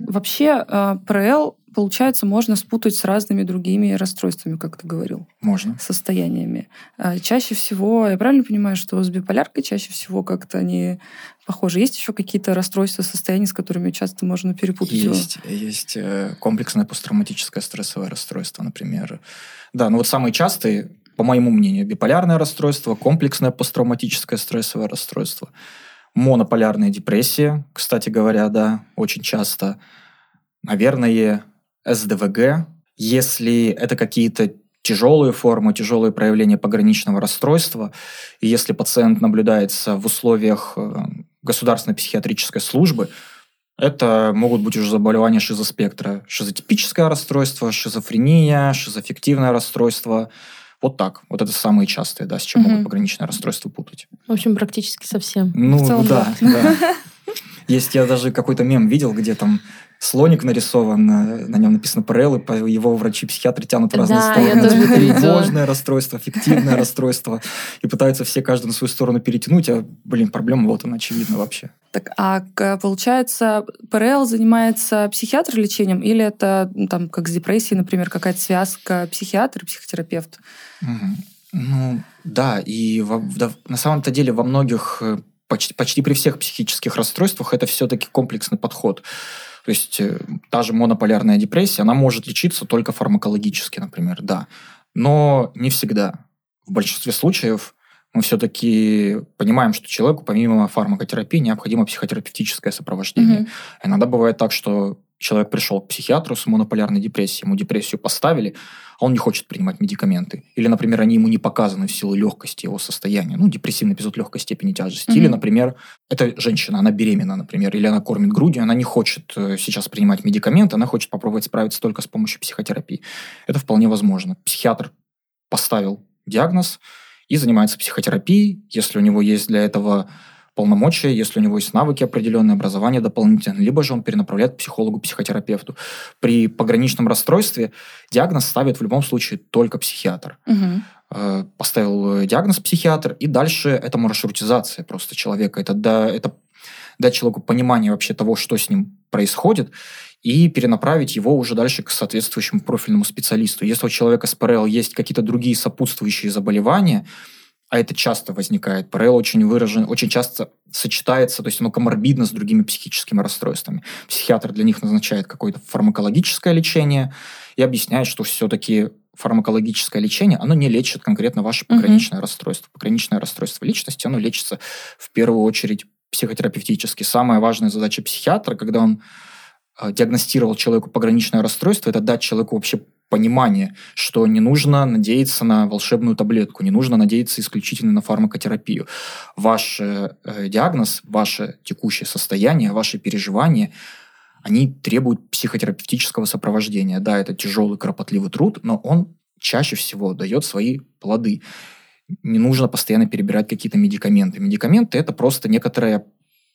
Вообще ПРЛ, получается, можно спутать с разными другими расстройствами, как ты говорил. Можно. Состояниями. Чаще всего, я правильно понимаю, что с биполяркой чаще всего как-то они похожи? Есть еще какие-то расстройства состояний, с которыми часто можно перепутать? Есть комплексное посттравматическое стрессовое расстройство, например. Да, самые частые, по моему мнению, биполярное расстройство, комплексное посттравматическое стрессовое расстройство. Монополярная депрессия, кстати говоря, да, очень часто. Наверное, СДВГ. Если это какие-то тяжелые формы, тяжелые проявления пограничного расстройства, и если пациент наблюдается в условиях государственной психиатрической службы, это могут быть уже заболевания шизоспектра. Шизотипическое расстройство, шизофрения, шизоаффективное расстройство. Вот это самые частые, да, с чем могут пограничное расстройство путать. В общем, практически совсем. В целом, да. Есть, я даже какой-то мем видел, где там слоник нарисован, на нем написано ПРЛ, и его врачи-психиатры тянут в разные стороны. Тревожное расстройство, аффективное расстройство. И пытаются все каждый на свою сторону перетянуть, а, проблема она очевидна вообще. Так, а получается, ПРЛ занимается психиатр лечением, или это, как с депрессией, например, какая-то связка психиатр и психотерапевт? Да, и на самом-то деле во многих почти при всех психических расстройствах это все-таки комплексный подход. То есть та же монополярная депрессия, она может лечиться только фармакологически, например, да. Но не всегда. В большинстве случаев мы все-таки понимаем, что человеку помимо фармакотерапии необходимо психотерапевтическое сопровождение. Mm-hmm. Иногда бывает так, что человек пришел к психиатру с монополярной депрессией, ему депрессию поставили, а он не хочет принимать медикаменты. Или, например, они ему не показаны в силу легкости его состояния. Ну, депрессивный эпизод легкой степени тяжести. Mm-hmm. Или, например, эта женщина, она беременна, например, или она кормит грудью, она не хочет сейчас принимать медикаменты, она хочет попробовать справиться только с помощью психотерапии. Это вполне возможно. Психиатр поставил диагноз и занимается психотерапией, если у него есть для этого полномочия, если у него есть навыки, определенное образование дополнительное, либо же он перенаправляет психологу-психотерапевту. При пограничном расстройстве диагноз ставит в любом случае только психиатр. Угу. Поставил диагноз психиатр, и дальше это маршрутизация просто человека. Это дать человеку понимание вообще того, что с ним происходит, и перенаправить его уже дальше к соответствующему профильному специалисту. Если у человека с ПРЛ есть какие-то другие сопутствующие заболевания, а это часто возникает, ПРЛ очень выражен, очень часто сочетается, то есть оно коморбидно с другими психическими расстройствами. Психиатр для них назначает какое-то фармакологическое лечение и объясняет, что все-таки фармакологическое лечение, оно не лечит конкретно ваше пограничное [S2] Угу. [S1] Расстройство. Пограничное расстройство личности, оно лечится в первую очередь психотерапевтически. Самая важная задача психиатра, когда он диагностировал человеку пограничное расстройство, это дать человеку вообще понимание, что не нужно надеяться на волшебную таблетку, не нужно надеяться исключительно на фармакотерапию. Ваш диагноз, ваше текущее состояние, ваши переживания, они требуют психотерапевтического сопровождения. Да, это тяжелый, кропотливый труд, но он чаще всего дает свои плоды. Не нужно постоянно перебирать какие-то медикаменты. Медикаменты – это просто некоторая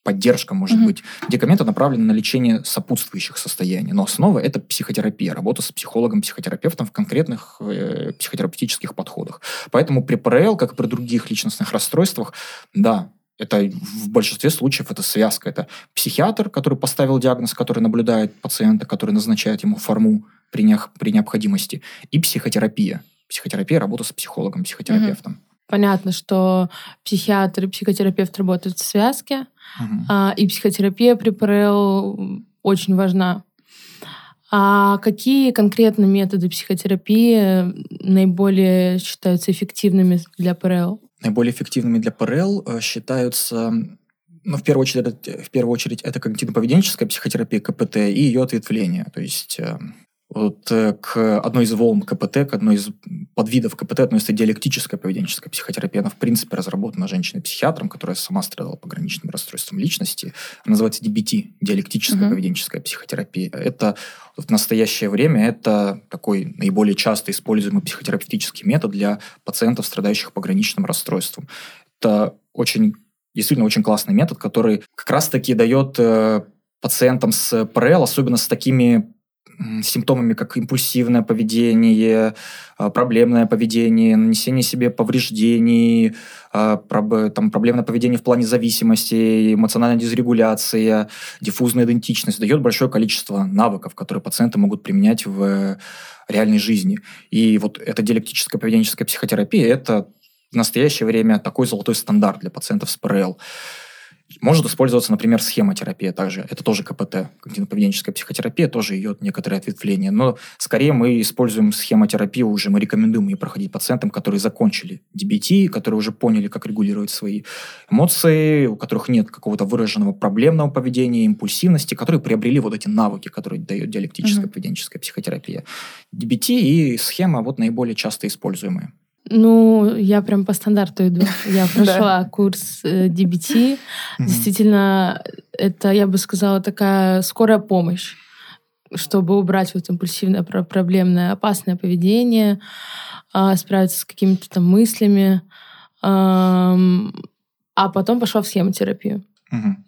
поддержка, может быть. Медикаменты направлены на лечение сопутствующих состояний, но основа – это психотерапия, работа с психологом, психотерапевтом в конкретных психотерапевтических подходах. Поэтому при ПРЛ, как и при других личностных расстройствах, да, это в большинстве случаев это связка. Это психиатр, который поставил диагноз, который наблюдает пациента, который назначает ему форму при необходимости, и психотерапия. Психотерапия – работа с психологом, психотерапевтом. Понятно, что психиатр и психотерапевт работают в связке, и психотерапия при ПРЛ очень важна. А какие конкретно методы психотерапии наиболее считаются эффективными для ПРЛ? Наиболее эффективными для ПРЛ считаются, ну, в первую очередь это когнитивно-поведенческая психотерапия, КПТ, и ее ответвление, то есть... Вот к одной из волн КПТ, к одной из подвидов КПТ относится диалектическая поведенческая психотерапия. Она, в принципе, разработана женщиной-психиатром, которая сама страдала пограничным расстройством личности. Она называется ДБТ, диалектическая поведенческая психотерапия. Это в настоящее время это такой наиболее часто используемый психотерапевтический метод для пациентов, страдающих пограничным расстройством. Это очень, действительно очень классный метод, который как раз-таки дает пациентам с ПРЛ, особенно с такими симптомами, как импульсивное поведение, проблемное поведение, нанесение себе повреждений, там, проблемное поведение в плане зависимости, эмоциональная дисрегуляция, диффузная идентичность, дает большое количество навыков, которые пациенты могут применять в реальной жизни. И вот эта диалектическая поведенческая психотерапия – это в настоящее время такой золотой стандарт для пациентов с ПРЛ. Может использоваться, например, схемотерапия также. Это тоже КПТ, когнитивно-поведенческая психотерапия, тоже ее некоторые ответвления. Но скорее мы используем схемотерапию уже, мы рекомендуем ее проходить пациентам, которые закончили ДБТ, которые уже поняли, как регулировать свои эмоции, у которых нет какого-то выраженного проблемного поведения, импульсивности, которые приобрели вот эти навыки, которые дает диалектическая поведенческая психотерапия. ДБТ и схема вот наиболее часто используемые. Ну, я прям по стандарту иду. Я прошла курс ДБТ. Действительно, это, я бы сказала, такая скорая помощь, чтобы убрать вот импульсивное, проблемное, опасное поведение, справиться с какими-то там мыслями. А потом пошла в схемотерапию.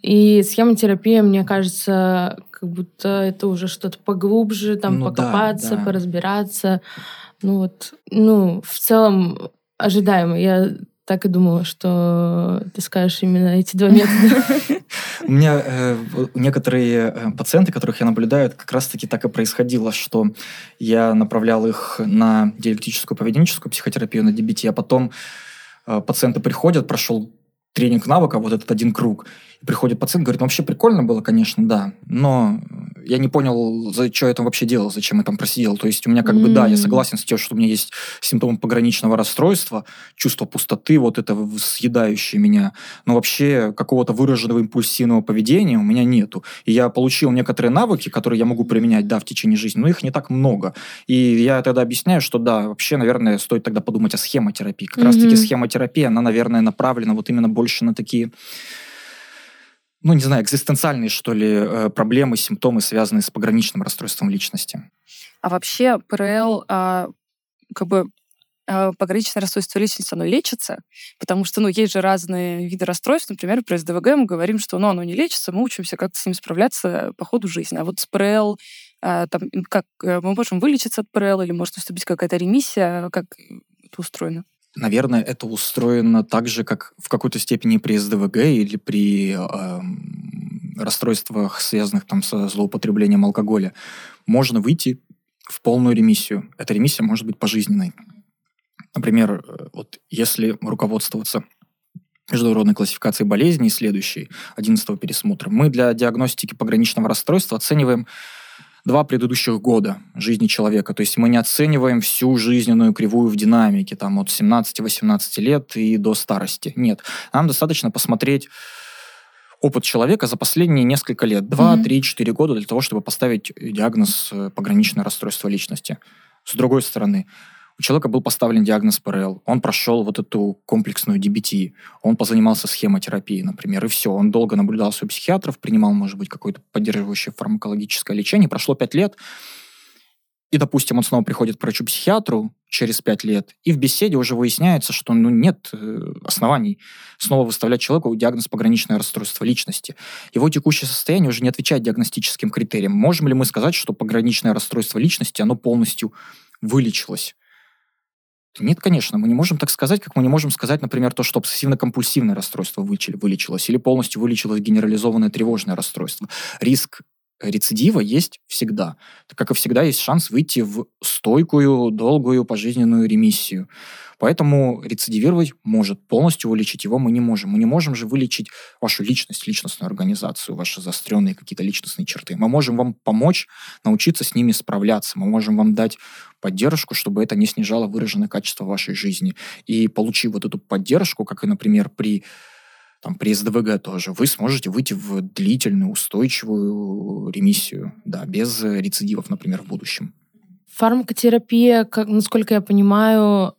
И схемотерапия, мне кажется, как будто это уже что-то поглубже, там, ну, покопаться, поразбираться. Ну вот, ну, в целом ожидаемо. Я так и думала, что ты скажешь именно эти два метода. У меня некоторые пациенты, которых я наблюдаю, как раз-таки так и происходило, что я направлял их на диалектическую поведенческую психотерапию, на ДБТ, а потом пациенты приходят, прошел тренинг навыка, вот этот один круг. И приходит пациент, говорит, ну, вообще прикольно было, конечно, да, но я не понял, что я там вообще делал, зачем я там просидел. То есть у меня как бы, да, я согласен с тем, что у меня есть симптомы пограничного расстройства, чувство пустоты, вот это съедающее меня, но вообще какого-то выраженного импульсивного поведения у меня нету. И я получил некоторые навыки, которые я могу применять, да, в течение жизни, но их не так много. И я тогда объясняю, что да, вообще, наверное, стоит тогда подумать о схемотерапии. Как раз-таки схемотерапия, она, наверное, направлена вот именно больше на такие... ну, не знаю, экзистенциальные, что ли, проблемы, симптомы, связанные с пограничным расстройством личности. А вообще ПРЛ, как бы, пограничное расстройство личности, оно лечится? Потому что, ну, есть же разные виды расстройств. Например, при СДВГ мы говорим, что, ну, оно не лечится, мы учимся как-то с ним справляться по ходу жизни. А вот с ПРЛ, там, как мы можем вылечиться от ПРЛ или может наступить какая-то ремиссия? Как это устроено? Наверное, это устроено так же, как в какой-то степени при СДВГ или при расстройствах, связанных там, со злоупотреблением алкоголя. Можно выйти в полную ремиссию. Эта ремиссия может быть пожизненной. Например, вот если руководствоваться международной классификацией болезней, следующей, 11-го пересмотра, мы для диагностики пограничного расстройства оцениваем 2 предыдущих года жизни человека. То есть мы не оцениваем всю жизненную кривую в динамике, там, от 17-18 лет и до старости. Нет. Нам достаточно посмотреть опыт человека за последние несколько лет. 2, 3, 4 года для того, чтобы поставить диагноз пограничное расстройство личности. С другой стороны, у человека был поставлен диагноз ПРЛ, он прошел вот эту комплексную ДБТ, он позанимался схемотерапией, например, и все. Он долго наблюдался у психиатров, принимал, может быть, какое-то поддерживающее фармакологическое лечение. Прошло 5 лет, и, допустим, он снова приходит к врачу-психиатру через 5 лет, и в беседе уже выясняется, что ну, нет оснований снова выставлять человеку диагноз пограничное расстройство личности. Его текущее состояние уже не отвечает диагностическим критериям. Можем ли мы сказать, что пограничное расстройство личности, оно полностью вылечилось? Нет, конечно, мы не можем так сказать, как мы не можем сказать, например, то, что обсессивно-компульсивное расстройство вылечилось или полностью вылечилось генерализованное тревожное расстройство. Риск рецидива есть всегда, так как и всегда есть шанс выйти в стойкую, долгую, пожизненную ремиссию. Поэтому рецидивировать может, полностью вылечить его мы не можем. Мы не можем же вылечить вашу личность, личностную организацию, ваши заостренные какие-то личностные черты. Мы можем вам помочь научиться с ними справляться, мы можем вам дать поддержку, чтобы это не снижало выраженное качество вашей жизни. И получив вот эту поддержку, как и, например, при СДВГ тоже, вы сможете выйти в длительную, устойчивую ремиссию, да, без рецидивов, например, в будущем. Фармакотерапия, насколько я понимаю,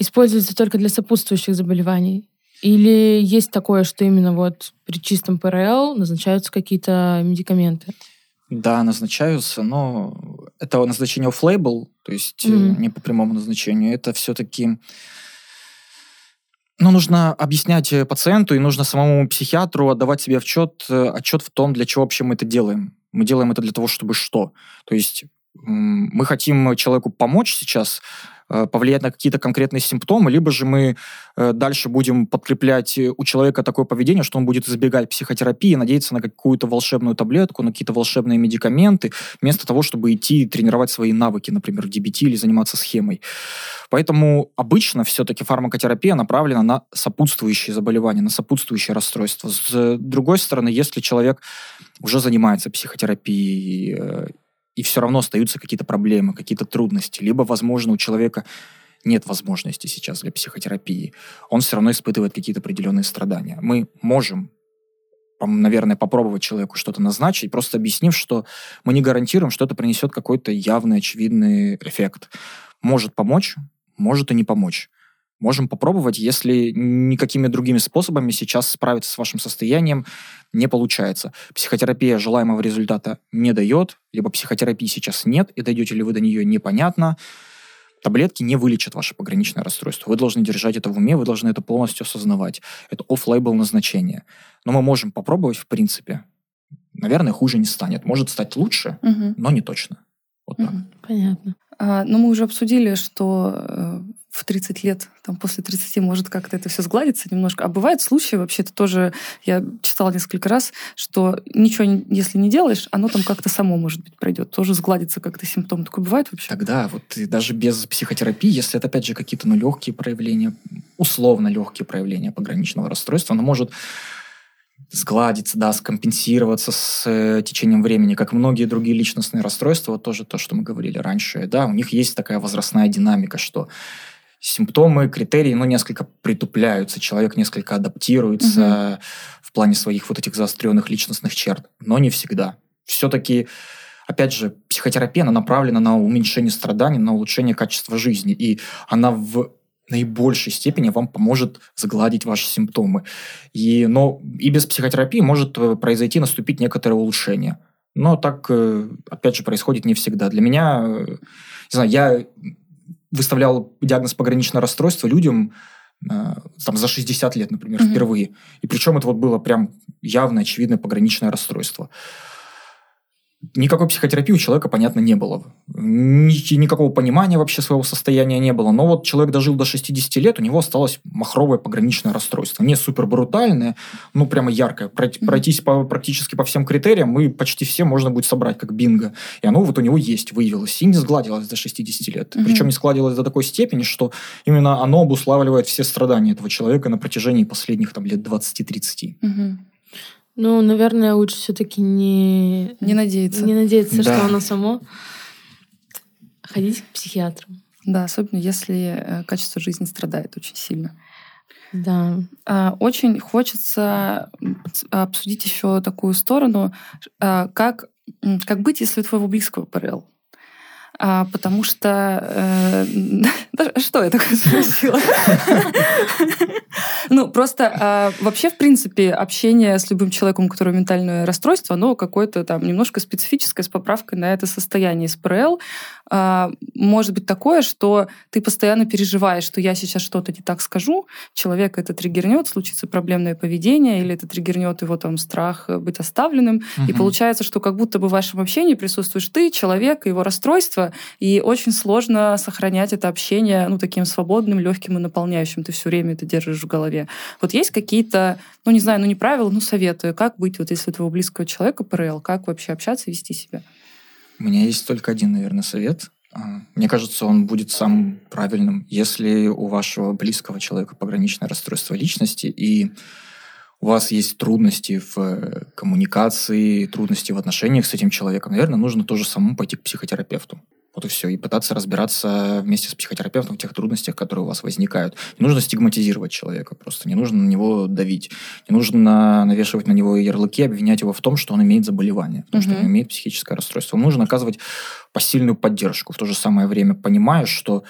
используется только для сопутствующих заболеваний? Или есть такое, что именно вот при чистом ПРЛ назначаются какие-то медикаменты? Да, назначаются, но это назначение off-label, то есть не по прямому назначению, это все-таки... Но нужно объяснять пациенту, и нужно самому психиатру отдавать себе отчет в том, для чего вообще мы это делаем. Мы делаем это для того, чтобы что? То есть мы хотим человеку помочь сейчас, повлиять на какие-то конкретные симптомы, либо же мы дальше будем подкреплять у человека такое поведение, что он будет избегать психотерапии, надеяться на какую-то волшебную таблетку, на какие-то волшебные медикаменты, вместо того, чтобы идти тренировать свои навыки, например, в ДБТ или заниматься схемой. Поэтому обычно все-таки фармакотерапия направлена на сопутствующие заболевания, на сопутствующие расстройства. С другой стороны, если человек уже занимается психотерапией, и все равно остаются какие-то проблемы, какие-то трудности. Либо, возможно, у человека нет возможности сейчас для психотерапии. Он все равно испытывает какие-то определенные страдания. Мы можем, наверное, попробовать человеку что-то назначить, просто объяснив, что мы не гарантируем, что это принесет какой-то явный, очевидный эффект. Может помочь, может и не помочь. Можем попробовать, если никакими другими способами сейчас справиться с вашим состоянием не получается. Психотерапия желаемого результата не дает, либо психотерапии сейчас нет, и дойдете ли вы до нее, непонятно. Таблетки не вылечат ваше пограничное расстройство. Вы должны держать это в уме, вы должны это полностью осознавать. Это off-label назначение. Но мы можем попробовать, в принципе. Наверное, хуже не станет. Может стать лучше, но не точно. Вот так. Понятно. Мы уже обсудили, что в 30 лет, там, после 30, может, как-то это все сгладится немножко. А бывают случаи, вообще-то тоже, я читала несколько раз, что ничего, если не делаешь, оно там как-то само, может быть, пройдет, тоже сгладится как-то симптом. Такое бывает вообще? Тогда вот и даже без психотерапии, если это, опять же, какие-то легкие проявления, условно легкие проявления пограничного расстройства, оно может сгладиться, да, скомпенсироваться с течением времени, как многие другие личностные расстройства, вот тоже то, что мы говорили раньше, да, у них есть такая возрастная динамика, что симптомы, критерии, ну, несколько притупляются, человек несколько адаптируется в плане своих вот этих заостренных личностных черт, но не всегда. Все-таки, опять же, психотерапия, она направлена на уменьшение страданий, на улучшение качества жизни, и она в наибольшей степени вам поможет сгладить ваши симптомы. Но и без психотерапии может произойти, наступить некоторое улучшение. Но так, опять же, происходит не всегда. Для меня, не знаю, я выставлял диагноз пограничное расстройство людям там, за 60 лет, например, впервые. И причем это вот было прям явно, очевидное пограничное расстройство. Никакой психотерапии у человека, понятно, не было. Никакого понимания вообще своего состояния не было. Но вот человек дожил до 60 лет, у него осталось махровое пограничное расстройство. Не супер брутальное, но прямо яркое. Пройтись практически по всем критериям, и почти все можно будет собрать, как бинго. И оно вот у него есть, выявилось. И не сгладилось до 60 лет. Причем не сгладилось до такой степени, что именно оно обуславливает все страдания этого человека на протяжении последних там, лет 20-30. Ну, наверное, лучше все-таки не надеяться, да, что оно само. Ходить к психиатру. Да, особенно если качество жизни страдает очень сильно. Да. Очень хочется обсудить еще такую сторону, как быть, если у твоего близкого ПРЛ. Потому что... Что я такое спросила? Ну, просто вообще, в принципе, общение с любым человеком, у которого ментальное расстройство, оно какое-то там немножко специфическое, с поправкой на это состояние. С ПРЛ может быть такое, что ты постоянно переживаешь, что я сейчас что-то не так скажу, человек это триггернет, случится проблемное поведение, или это триггернет его там страх быть оставленным. И получается, что как будто бы в вашем общении присутствуешь ты, человек, его расстройство, и очень сложно сохранять это общение, ну, таким свободным, легким и наполняющим. Ты все время это держишь в голове. Вот есть какие-то, ну, не знаю, ну, не правила, ну, советы, как быть, вот если у твоего близкого человека ПРЛ, как вообще общаться и вести себя? У меня есть только один, наверное, совет. Мне кажется, он будет самым правильным. Если у вашего близкого человека пограничное расстройство личности, и у вас есть трудности в коммуникации, трудности в отношениях с этим человеком, наверное, нужно тоже самому пойти к психотерапевту. Вот и все. И пытаться разбираться вместе с психотерапевтом в тех трудностях, которые у вас возникают. Не нужно стигматизировать человека просто, не нужно на него давить, не нужно навешивать на него ярлыки, обвинять его в том, что он имеет заболевание, потому что он имеет психическое расстройство. Вам нужно оказывать посильную поддержку, в то же самое время понимая, что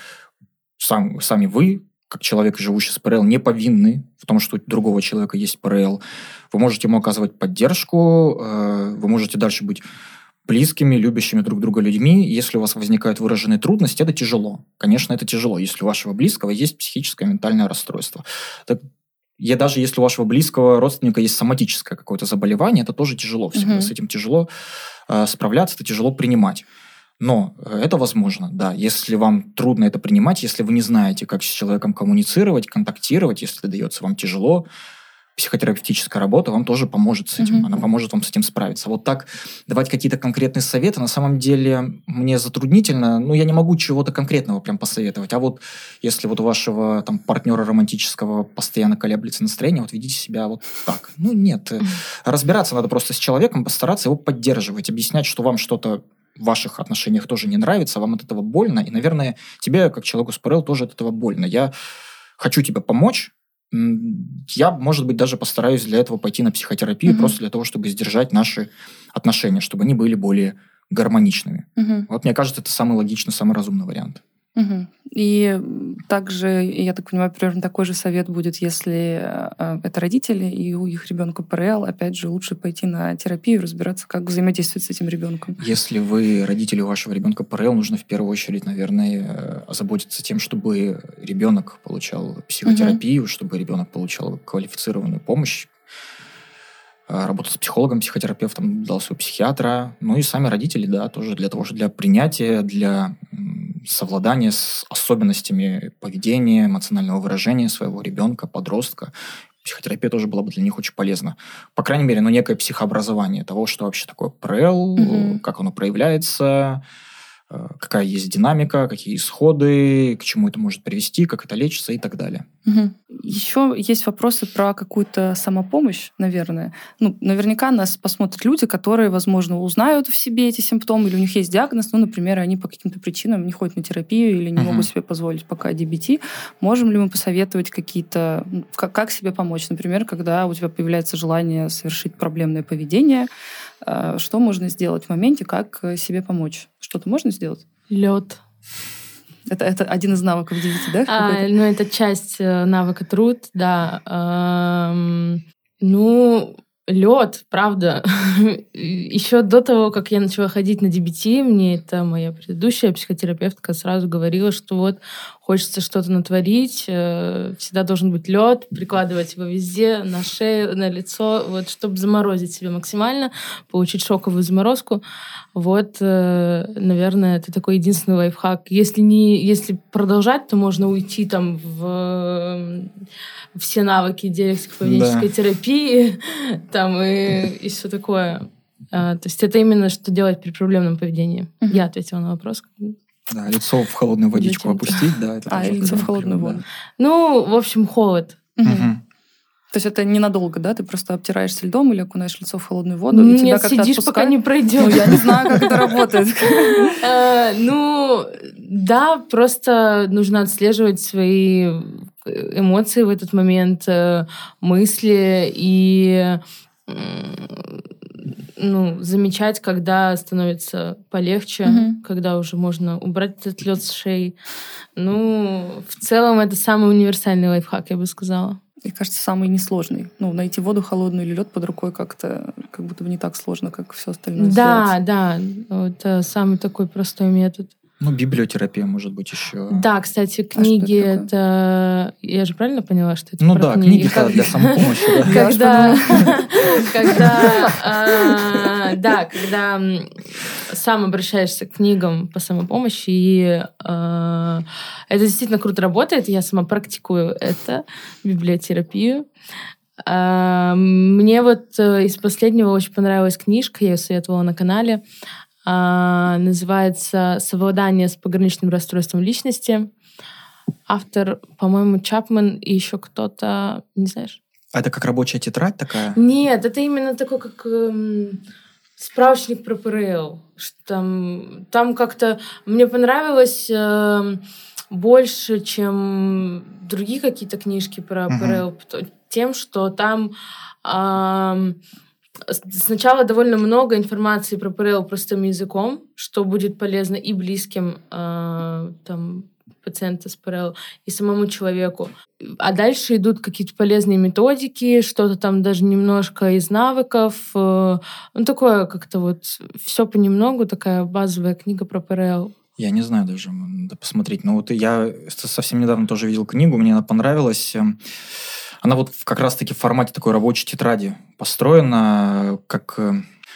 сами вы, как человек, живущий с ПРЛ, не повинны в том, что у другого человека есть ПРЛ. Вы можете ему оказывать поддержку, вы можете дальше быть близкими, любящими друг друга людьми. Если у вас возникают выраженные трудности, это тяжело. Конечно, это тяжело, если у вашего близкого есть психическое ментальное расстройство. Даже если у вашего близкого родственника есть соматическое какое-то заболевание, это тоже тяжело. Всегда с этим тяжело справляться, это тяжело принимать. Но это возможно, да. Если вам трудно это принимать, если вы не знаете, как с человеком коммуницировать, контактировать, если это дается вам тяжело, психотерапевтическая работа вам тоже поможет с этим. Она поможет вам с этим справиться. Вот так давать какие-то конкретные советы, на самом деле, мне затруднительно. Ну, я не могу чего-то конкретного прям посоветовать. А вот если вот у вашего там партнера романтического постоянно колеблется настроение, вот ведите себя вот так. Ну, нет. Разбираться надо просто с человеком, постараться его поддерживать, объяснять, что вам что-то в ваших отношениях тоже не нравится, вам от этого больно, и, наверное, тебе, как человеку с ПРЛ, тоже от этого больно. Я хочу тебе помочь, я, может быть, даже постараюсь для этого пойти на психотерапию, просто для того, чтобы сдержать наши отношения, чтобы они были более гармоничными. Вот, мне кажется, это самый логичный, самый разумный вариант. И также, я так понимаю, примерно такой же совет будет, если это родители, и у их ребенка ПРЛ, опять же, лучше пойти на терапию, разбираться, как взаимодействовать с этим ребенком. Если вы родители вашего ребенка ПРЛ, нужно в первую очередь, наверное, озаботиться тем, чтобы ребенок получал психотерапию, чтобы ребенок получал квалифицированную помощь. Работа с психологом, психотерапевтом, дался у психиатра. Ну и сами родители, да, тоже для того, что для принятия, для совладание с особенностями поведения, эмоционального выражения своего ребенка, подростка. Психотерапия тоже была бы для них очень полезна. По крайней мере, некое психообразование того, что вообще такое ПРЛ, как оно проявляется, какая есть динамика, какие исходы, к чему это может привести, как это лечится и так далее. Еще есть вопросы про какую-то самопомощь, наверное. Наверняка нас посмотрят люди, которые, возможно, узнают в себе эти симптомы, или у них есть диагноз, например, они по каким-то причинам не ходят на терапию или не могут себе позволить пока ДБТ. Можем ли мы посоветовать какие-то... Как себе помочь? Например, когда у тебя появляется желание совершить проблемное поведение, что можно сделать в моменте, как себе помочь? Что-то можно сделать? Лёд. Это один из навыков 9, да? Это часть навыка труд, да. Лёд, правда. Еще до того, как я начала ходить на DBT, мне это моя предыдущая психотерапевтка сразу говорила, что хочется что-то натворить, всегда должен быть лёд, прикладывать его везде, на шею, на лицо, чтобы заморозить себя максимально, получить шоковую заморозку. Наверное, это такой единственный лайфхак. Если продолжать, то можно уйти в все навыки диалектико-поведенческой терапии, и все такое. То есть это именно что делать при проблемном поведении. Я ответила на вопрос. Да, лицо в холодную водичку опустить. Да, это тоже лицо в холодную воду. Да. Холод. То есть это ненадолго, да? Ты просто обтираешься льдом или окунаешь лицо в холодную воду? И тебя как-то сидишь, отпускают? Пока не пройдет. Я не знаю, как это работает. Просто нужно отслеживать свои эмоции в этот момент, мысли и... замечать, когда становится полегче, когда уже можно убрать этот лед с шеи. В целом, это самый универсальный лайфхак, я бы сказала. И, кажется, самый несложный. Найти воду холодную или лед под рукой как-то как будто бы не так сложно, как все остальное сделать. Да, это самый такой простой метод. Библиотерапия, может быть, еще. Да, кстати, книги это... Я же правильно поняла, что это про книги? Ну да, книги для самопомощи. Когда сам обращаешься к книгам по самопомощи, и это действительно круто работает, я сама практикую это, библиотерапию. Мне из последнего очень понравилась книжка, я ее советовала на канале, называется «Совладание с пограничным расстройством личности». Автор, по-моему, Чапман и еще кто-то, не знаешь? А это как рабочая тетрадь такая? Нет, это именно такой, как справочник про ПРЛ. Там как-то мне понравилось больше, чем другие какие-то книжки про ПРЛ, тем, что там... Сначала довольно много информации про ПРЛ простым языком, что будет полезно и близким пациента с ПРЛ, и самому человеку. А дальше идут какие-то полезные методики, что-то там даже немножко из навыков. Такое как-то все понемногу, такая базовая книга про ПРЛ. Я не знаю даже, надо посмотреть. Я совсем недавно тоже видел книгу, мне она понравилась. Она как раз-таки в формате такой рабочей тетради построена, как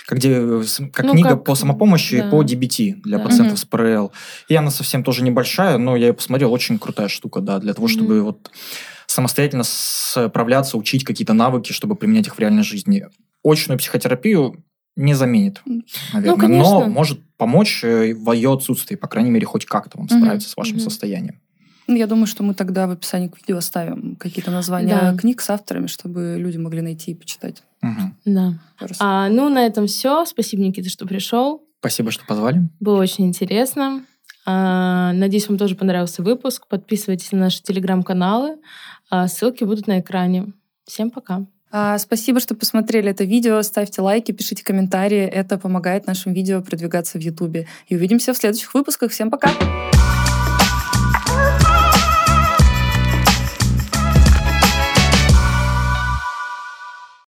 книга по самопомощи и по DBT для пациентов с ПРЛ. И она совсем тоже небольшая, но я ее посмотрел, очень крутая штука, да, для того, чтобы самостоятельно справляться, учить какие-то навыки, чтобы применять их в реальной жизни. Очную психотерапию не заменит, наверное, но может помочь в ее отсутствии, по крайней мере, хоть как-то вам справиться с вашим состоянием. Я думаю, что мы тогда в описании к видео оставим какие-то названия книг с авторами, чтобы люди могли найти и почитать. Да. На этом все. Спасибо, Никита, что пришел. Спасибо, что позвали. Было очень интересно. Надеюсь, вам тоже понравился выпуск. Подписывайтесь на наши телеграм-каналы. Ссылки будут на экране. Всем пока. Спасибо, что посмотрели это видео. Ставьте лайки, пишите комментарии. Это помогает нашим видео продвигаться в Ютубе. И увидимся в следующих выпусках. Всем пока!